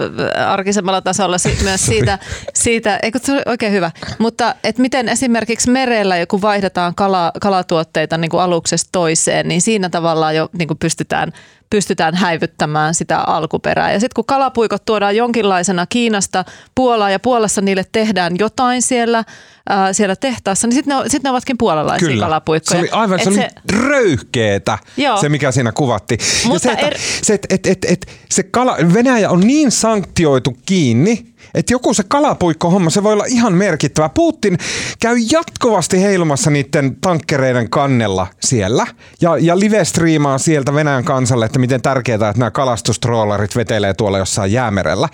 arkisemmalla tasolla sit myös siitä, siitä eikö se ole oikein hyvä, mutta et miten esimerkiksi merellä, kun vaihdetaan kala, kalatuotteita niinku aluksesta toiseen, niin siinä tavallaan jo niinku pystytään pystytään häivyttämään sitä alkuperää. Ja sitten kun kalapuikot tuodaan jonkinlaisena Kiinasta Puolaa ja Puolassa niille tehdään jotain siellä, ää, siellä tehtaassa, niin sitten ne, sit ne ovatkin puolalaisia kyllä. kalapuikkoja. Kyllä, se oli aivan se se, röyhkeetä, joo. se mikä siinä kuvattiin. Ja se, että, er... se, et, et, et, et, se kala, Venäjä on niin sanktioitu kiinni, että joku se kalapuikkohomma, se voi olla ihan merkittävä. Putin käy jatkuvasti heilumassa niiden tankkereiden kannella siellä ja, ja live-striimaa sieltä Venäjän kansalle, että miten tärkeää, että nämä kalastustroolarit vetelee tuolla jossain jäämerellä.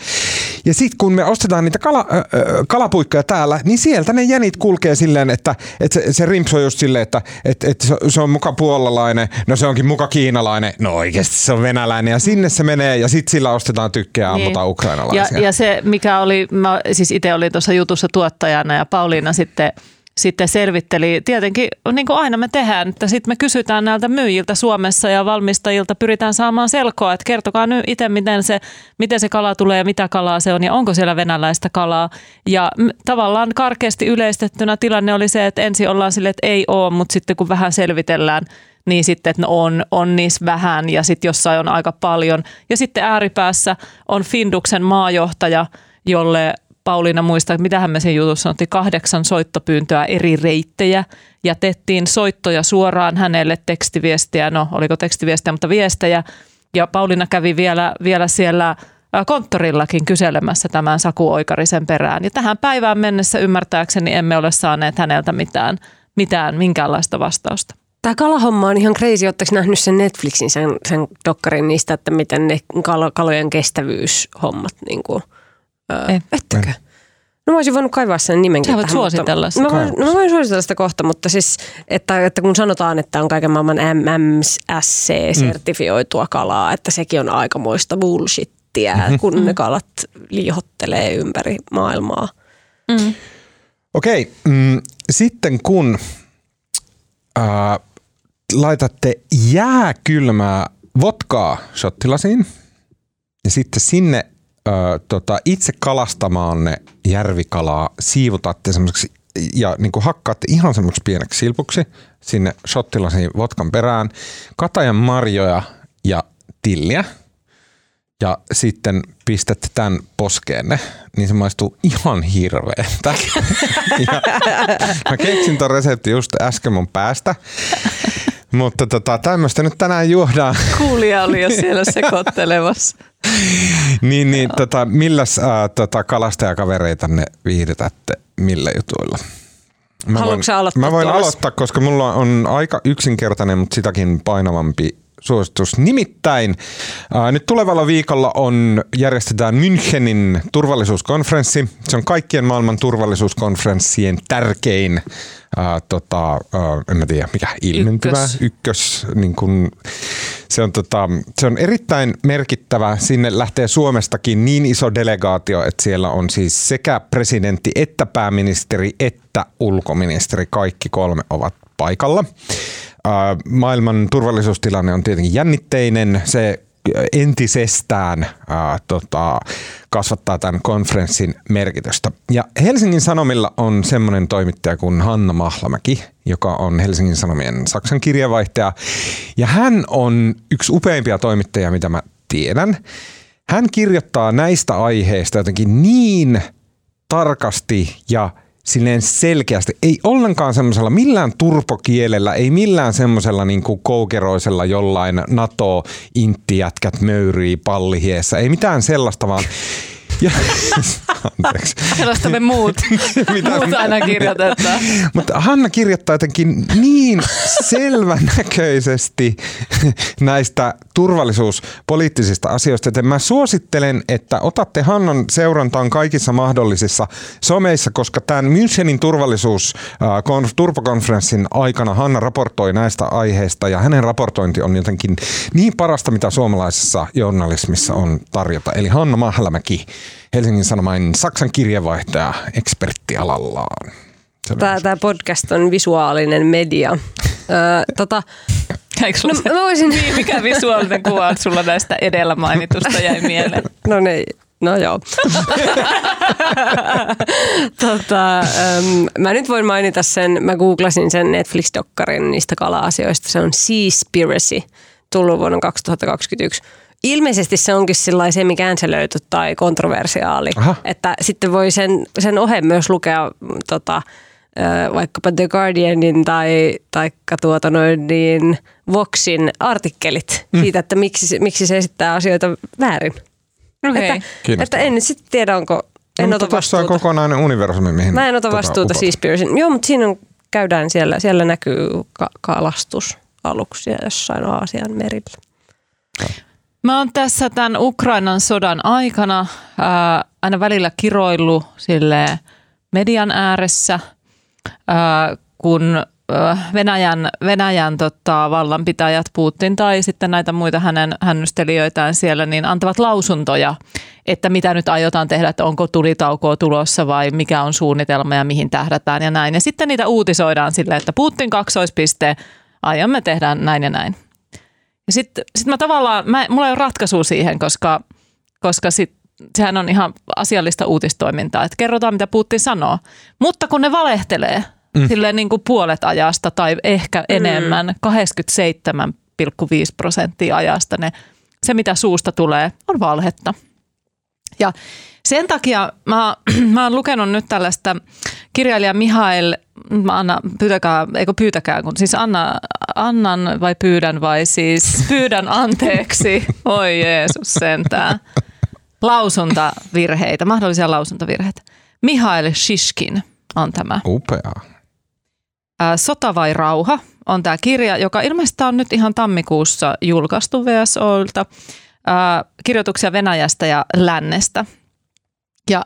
Ja sitten kun me ostetaan niitä kala, äh, kalapuikkoja täällä, niin sieltä ne jänit kulkee silleen, että, että se, se rimpsu on just silleen, että, että, että se on muka puolalainen, no se onkin muka kiinalainen, no oikeasti se on venäläinen ja sinne se menee ja sitten sillä ostetaan tykkejä ja ammutaan niin ukrainalaisia. Ja, ja se mikä oli, mä siis itse olin tuossa jutussa tuottajana ja Pauliina sitten Sitten selvitteli, tietenkin niin kuin aina me tehdään, että sitten me kysytään näiltä myyjiltä Suomessa ja valmistajilta, pyritään saamaan selkoa, että kertokaa nyt itse, miten se, miten se kala tulee ja mitä kalaa se on ja onko siellä venäläistä kalaa. Ja tavallaan karkeasti yleistettynä tilanne oli se, että ensin ollaan silleen, että ei ole, mutta sitten kun vähän selvitellään, niin sitten, että no on, on niissä vähän ja sitten jossain on aika paljon. Ja sitten ääripäässä on Finduksen maajohtaja, jolle Pauliina muistaa, että mitähän me siinä jutussa sanottiin, kahdeksan soittopyyntöä eri reittejä. Jätettiin soittoja suoraan hänelle, tekstiviestiä, no oliko tekstiviestiä, mutta viestejä. Ja Pauliina kävi vielä, vielä siellä konttorillakin kyselemässä tämän Saku Oikarisen perään. Ja tähän päivään mennessä ymmärtääkseni emme ole saaneet häneltä mitään, mitään minkäänlaista vastausta. Tämä kalahomma on ihan crazy. Oletteko nähnyt sen Netflixin, sen, sen dokkarin niistä, että miten ne kal- kalojen kestävyyshommat niinku... Ettekö? No mä olisin voinut kaivaa sen nimenkin. Sä voit suositella sitä. Mä, no mä voin suositella sitä kohta, mutta siis, että, että kun sanotaan, että on kaiken maailman M M S C-sertifioitua kalaa, että sekin on aikamoista bullshittiä, mm-hmm. kun ne kalat liihottelee ympäri maailmaa. Mm-hmm. Okei, mm, sitten kun äh, laitatte jääkylmää vodkaa shottilasiin ja sitten sinne Öö, tota, itse kalastamaanne järvikalaa siivutatte semmoiseksi ja niin kuin hakkaatte ihan semmoiseksi pieneksi silpuksi sinne shottilasiin vodkan perään, katajan marjoja ja tilliä ja sitten pistätte tämän poskeenne, niin se maistuu ihan hirveeltä. Mä keksin ton resepti just äsken mun päästä. Mutta tota, tämmöistä nyt tänään juodaan. Kuulija oli jo siellä sekoittelemassa. niin, niin tota, milläs äh, tota, kalastajakavereitanne viihdytätte, millä jutuilla? Mä Haluatko voin, sä aloittaa? Mä voin tuossa? aloittaa, koska mulla on aika yksinkertainen, mutta sitäkin painavampi suositus. Nimittäin äh, nyt tulevalla viikolla on, järjestetään Münchenin turvallisuuskonferenssi. Se on kaikkien maailman turvallisuuskonferenssien tärkein. Äh, tota, äh, en mä tiedä, mikä ilmentymä, ykkös. ykkös niin kun, se, on, tota, se on erittäin merkittävä. Sinne lähtee Suomestakin niin iso delegaatio, että siellä on siis sekä presidentti että pääministeri että ulkoministeri. Kaikki kolme ovat paikalla. Äh, maailman turvallisuustilanne on tietenkin jännitteinen. Se entisestään äh, tota, kasvattaa tämän konferenssin merkitystä. Ja Helsingin Sanomilla on semmoinen toimittaja kuin Hanna Mahlamäki, joka on Helsingin Sanomien Saksan kirjeenvaihtaja. Ja hän on yksi upeimpia toimittajia, mitä mä tiedän. Hän kirjoittaa näistä aiheista jotenkin niin tarkasti ja silleen selkeästi, ei ollenkaan semmoisella millään turpokielellä, ei millään semmoisella niin kuin koukeroisella jollain NATO-inttijätkät möyrii pallihiessä, ei mitään sellaista vaan. Ja, anteeksi. Sellaista me muut, muut aina kirjoitetaan. Mutta Hanna kirjoittaa jotenkin niin selvänäköisesti näistä turvallisuuspoliittisista asioista, että mä suosittelen, että otatte Hannan seurantaan kaikissa mahdollisissa someissa, koska tämän Münchenin turvallisuus turpokonferenssin aikana Hanna raportoi näistä aiheista ja hänen raportointi on jotenkin niin parasta, mitä suomalaisessa journalismissa on tarjota. Eli Hanna Mahlamäki, Helsingin Sanomain Saksan kirjeenvaihtaja eksperttialallaan. Tämä, tämä podcast on visuaalinen media. Öö, tota, Eikö no, se, mä voisin... Mikä visuaalinen kuva sulla näistä edellä mainitusta jäi mieleen? No niin, no joo. tota, um, mä nyt voin mainita sen, mä googlasin sen Netflix-dokkarin niistä kala-asioista. Se on Sea Spiracy, tullut vuonna kaksituhattakaksikymmentäyksi. Ilmeisesti se onkin sellainen semi-känselöity tai kontroversiaali, aha, että sitten voi sen, sen ohe myös lukea tota, vaikkapa The Guardianin tai taikka tuota noin niin Voxin artikkelit mm. siitä, että miksi, miksi se esittää asioita väärin. Okay. Että, että en nyt sitten tiedä, onko, en no, ota vastuuta. Tuossa on kokonainen universumi, mihin Mä en ota vastuuta Sea Spiracyn. Joo, mutta siinä on, käydään siellä, siellä näkyy ka- kalastusaluksia jossain Aasian merillä. Mä oon tässä tämän Ukrainan sodan aikana ää, aina välillä kiroillut silleen median ääressä, kun Venäjän, Venäjän tota, vallanpitäjät Putin tai sitten näitä muita hänen hännystelijöitään siellä, niin antavat lausuntoja, että mitä nyt aiotaan tehdä, että onko tulitaukoa tulossa vai mikä on suunnitelma ja mihin tähdätään ja näin. Ja sitten niitä uutisoidaan silleen, että Putin kaksoispiste, aiomme tehdä näin ja näin. Ja sitten sit mä tavallaan, mä, mulla ei ole ratkaisua siihen, koska, koska sit, sehän on ihan asiallista uutistoimintaa, että kerrotaan mitä Putin sanoo, mutta kun ne valehtelee, Mm. silleen niin kuin puolet ajasta tai ehkä enemmän, mm. kahdeksankymmentäseitsemän pilkku viisi prosenttia ajasta ne, se mitä suusta tulee on valhetta. Ja sen takia mä, mä oon lukenut nyt tällaista kirjailija Mihail, mä anna, pyytäkää, eikö pyytäkää, kun siis anna, annan vai pyydän vai siis pyydän anteeksi, oi Jeesus sentään, lausuntavirheitä, mahdollisia lausuntavirheitä. Mihail Shishkin on tämä. Upeaa. Sota vai rauha on tämä kirja, joka ilmeisesti on nyt ihan tammikuussa julkaistu V S O:lta. Kirjoituksia Venäjästä ja lännestä. Ja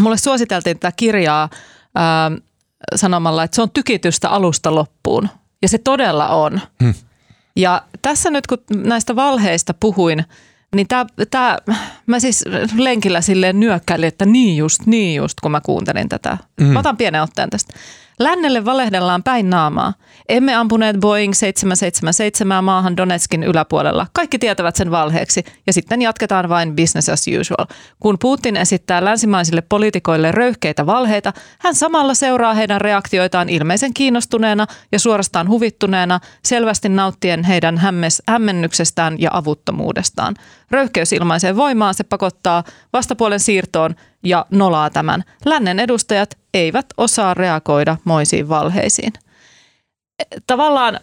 mulle suositeltiin tätä kirjaa sanomalla, että se on tykitystä alusta loppuun. Ja se todella on. Hmm. Ja tässä nyt kun näistä valheista puhuin, niin tää, tää, mä siis lenkillä silleen nyökkäilin, että niin just, niin just, kun mä kuuntelin tätä. Mm. Mä otan pienen otteen tästä. Lännelle valehdellaan päin naamaa. Emme ampuneet Boeing seitsemänsataaseitsemänkymmentäseitsemän maahan Donetskin yläpuolella. Kaikki tietävät sen valheeksi ja sitten jatketaan vain business as usual. Kun Putin esittää länsimaisille poliitikoille röyhkeitä valheita, hän samalla seuraa heidän reaktioitaan ilmeisen kiinnostuneena ja suorastaan huvittuneena, selvästi nauttien heidän hämmes, hämmennyksestään ja avuttomuudestaan. Röyhkeys ilmaisee voimaa, se pakottaa vastapuolen siirtoon ja nolaa tämän. Lännen edustajat eivät osaa reagoida moisiin valheisiin. Tavallaan,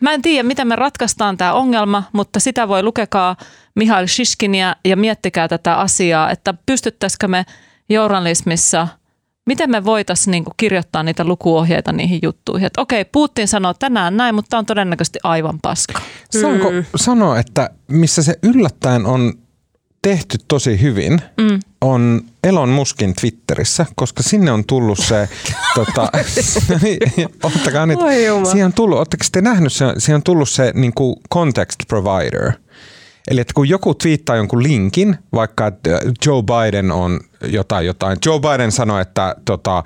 mä en tiedä, miten me ratkaistaan tämä ongelma, mutta sitä voi lukekaa Mihail Shishkinia ja miettikää tätä asiaa, että pystyttäisikö me journalismissa, miten me voitaisiin niinku kirjoittaa niitä lukuohjeita niihin juttuihin. Että okei, Putin sanoo tänään näin, mutta on todennäköisesti aivan paska. Mm. Saanko sanoa, että missä se yllättäen on tehty tosi hyvin, mm. on Elon Muskin Twitterissä, koska sinne on tullut se, tota, ottakaa nyt, siihen on tullut, ootteko te nähnyt, siihen on tullut se niin kuin context provider. Eli että kun joku twiittaa jonkun linkin, vaikka Joe Biden on jotain jotain, Joe Biden sanoi, että tota,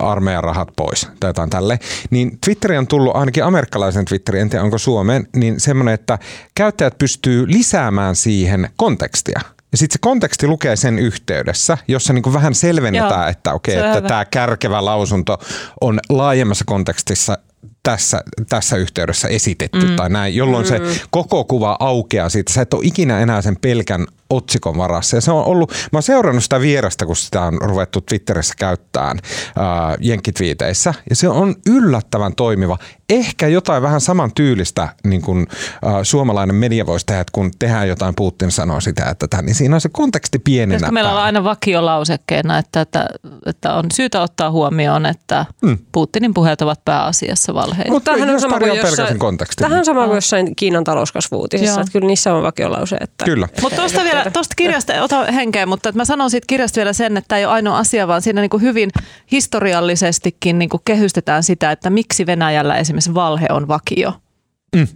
armeijan rahat pois tai jotain tälleen, niin Twitteriin on tullut ainakin amerikkalaisen Twitteriin, en tiedä onko Suomeen, niin semmoinen, että käyttäjät pystyy lisäämään siihen kontekstia. Ja sitten se konteksti lukee sen yhteydessä, jossa niinku vähän selvennetään, Joo, että okei, okay, että tämä kärkevä lausunto on laajemmassa kontekstissa tässä, tässä yhteydessä esitetty mm. tai näin, jolloin mm. se koko kuva aukeaa siitä. Sä et ole ikinä enää sen pelkän otsikon varassa. Ja se on ollut, mä oon seurannut sitä vierestä, kun sitä on ruvettu Twitterissä käyttämään äh, jenkkitviiteissä. Ja se on yllättävän toimiva. Ehkä jotain vähän saman tyylistä, niin kuin äh, suomalainen media voisi tehdä, että kun tehdään jotain, Putin sanoo sitä, että tämän, niin siinä on se konteksti pienenä. Koska meillä on aina vakiolausekkeena, että, että, että on syytä ottaa huomioon, että hmm. Putinin puheet ovat pääasiassa valheita. Mutta tämähän on sama kuin jossain, tämähän on sama kuin jossain Kiinan talouskasvu-uutisissa, että kyllä niissä on vakiolause. Että kyllä. Mutta tuosta vielä tuosta kirjasta, ota henkeä, mutta mä sanon siitä kirjasta vielä sen, että tämä ei ole ainoa asia, vaan siinä niin kuin hyvin historiallisestikin niin kuin kehystetään sitä, että miksi Venäjällä esimerkiksi valhe on vakio. Mm.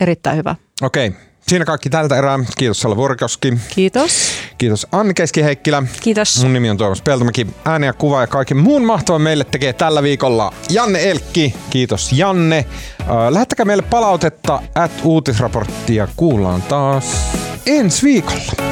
Erittäin hyvä. Okei, okay. Siinä kaikki tältä erää. Kiitos Salla Vorkoski. Kiitos. Kiitos Anni Keski-Hikkimä. Kiitos. Mun nimi on Tuomas Peltomäki. Ääni ja kuva ja kaiken muun mahtavan meille tekee tällä viikolla Janne Elkki. Kiitos Janne. Lähettäkää meille palautetta at uutisraporttia. Kuullaan taas ensi viikolla.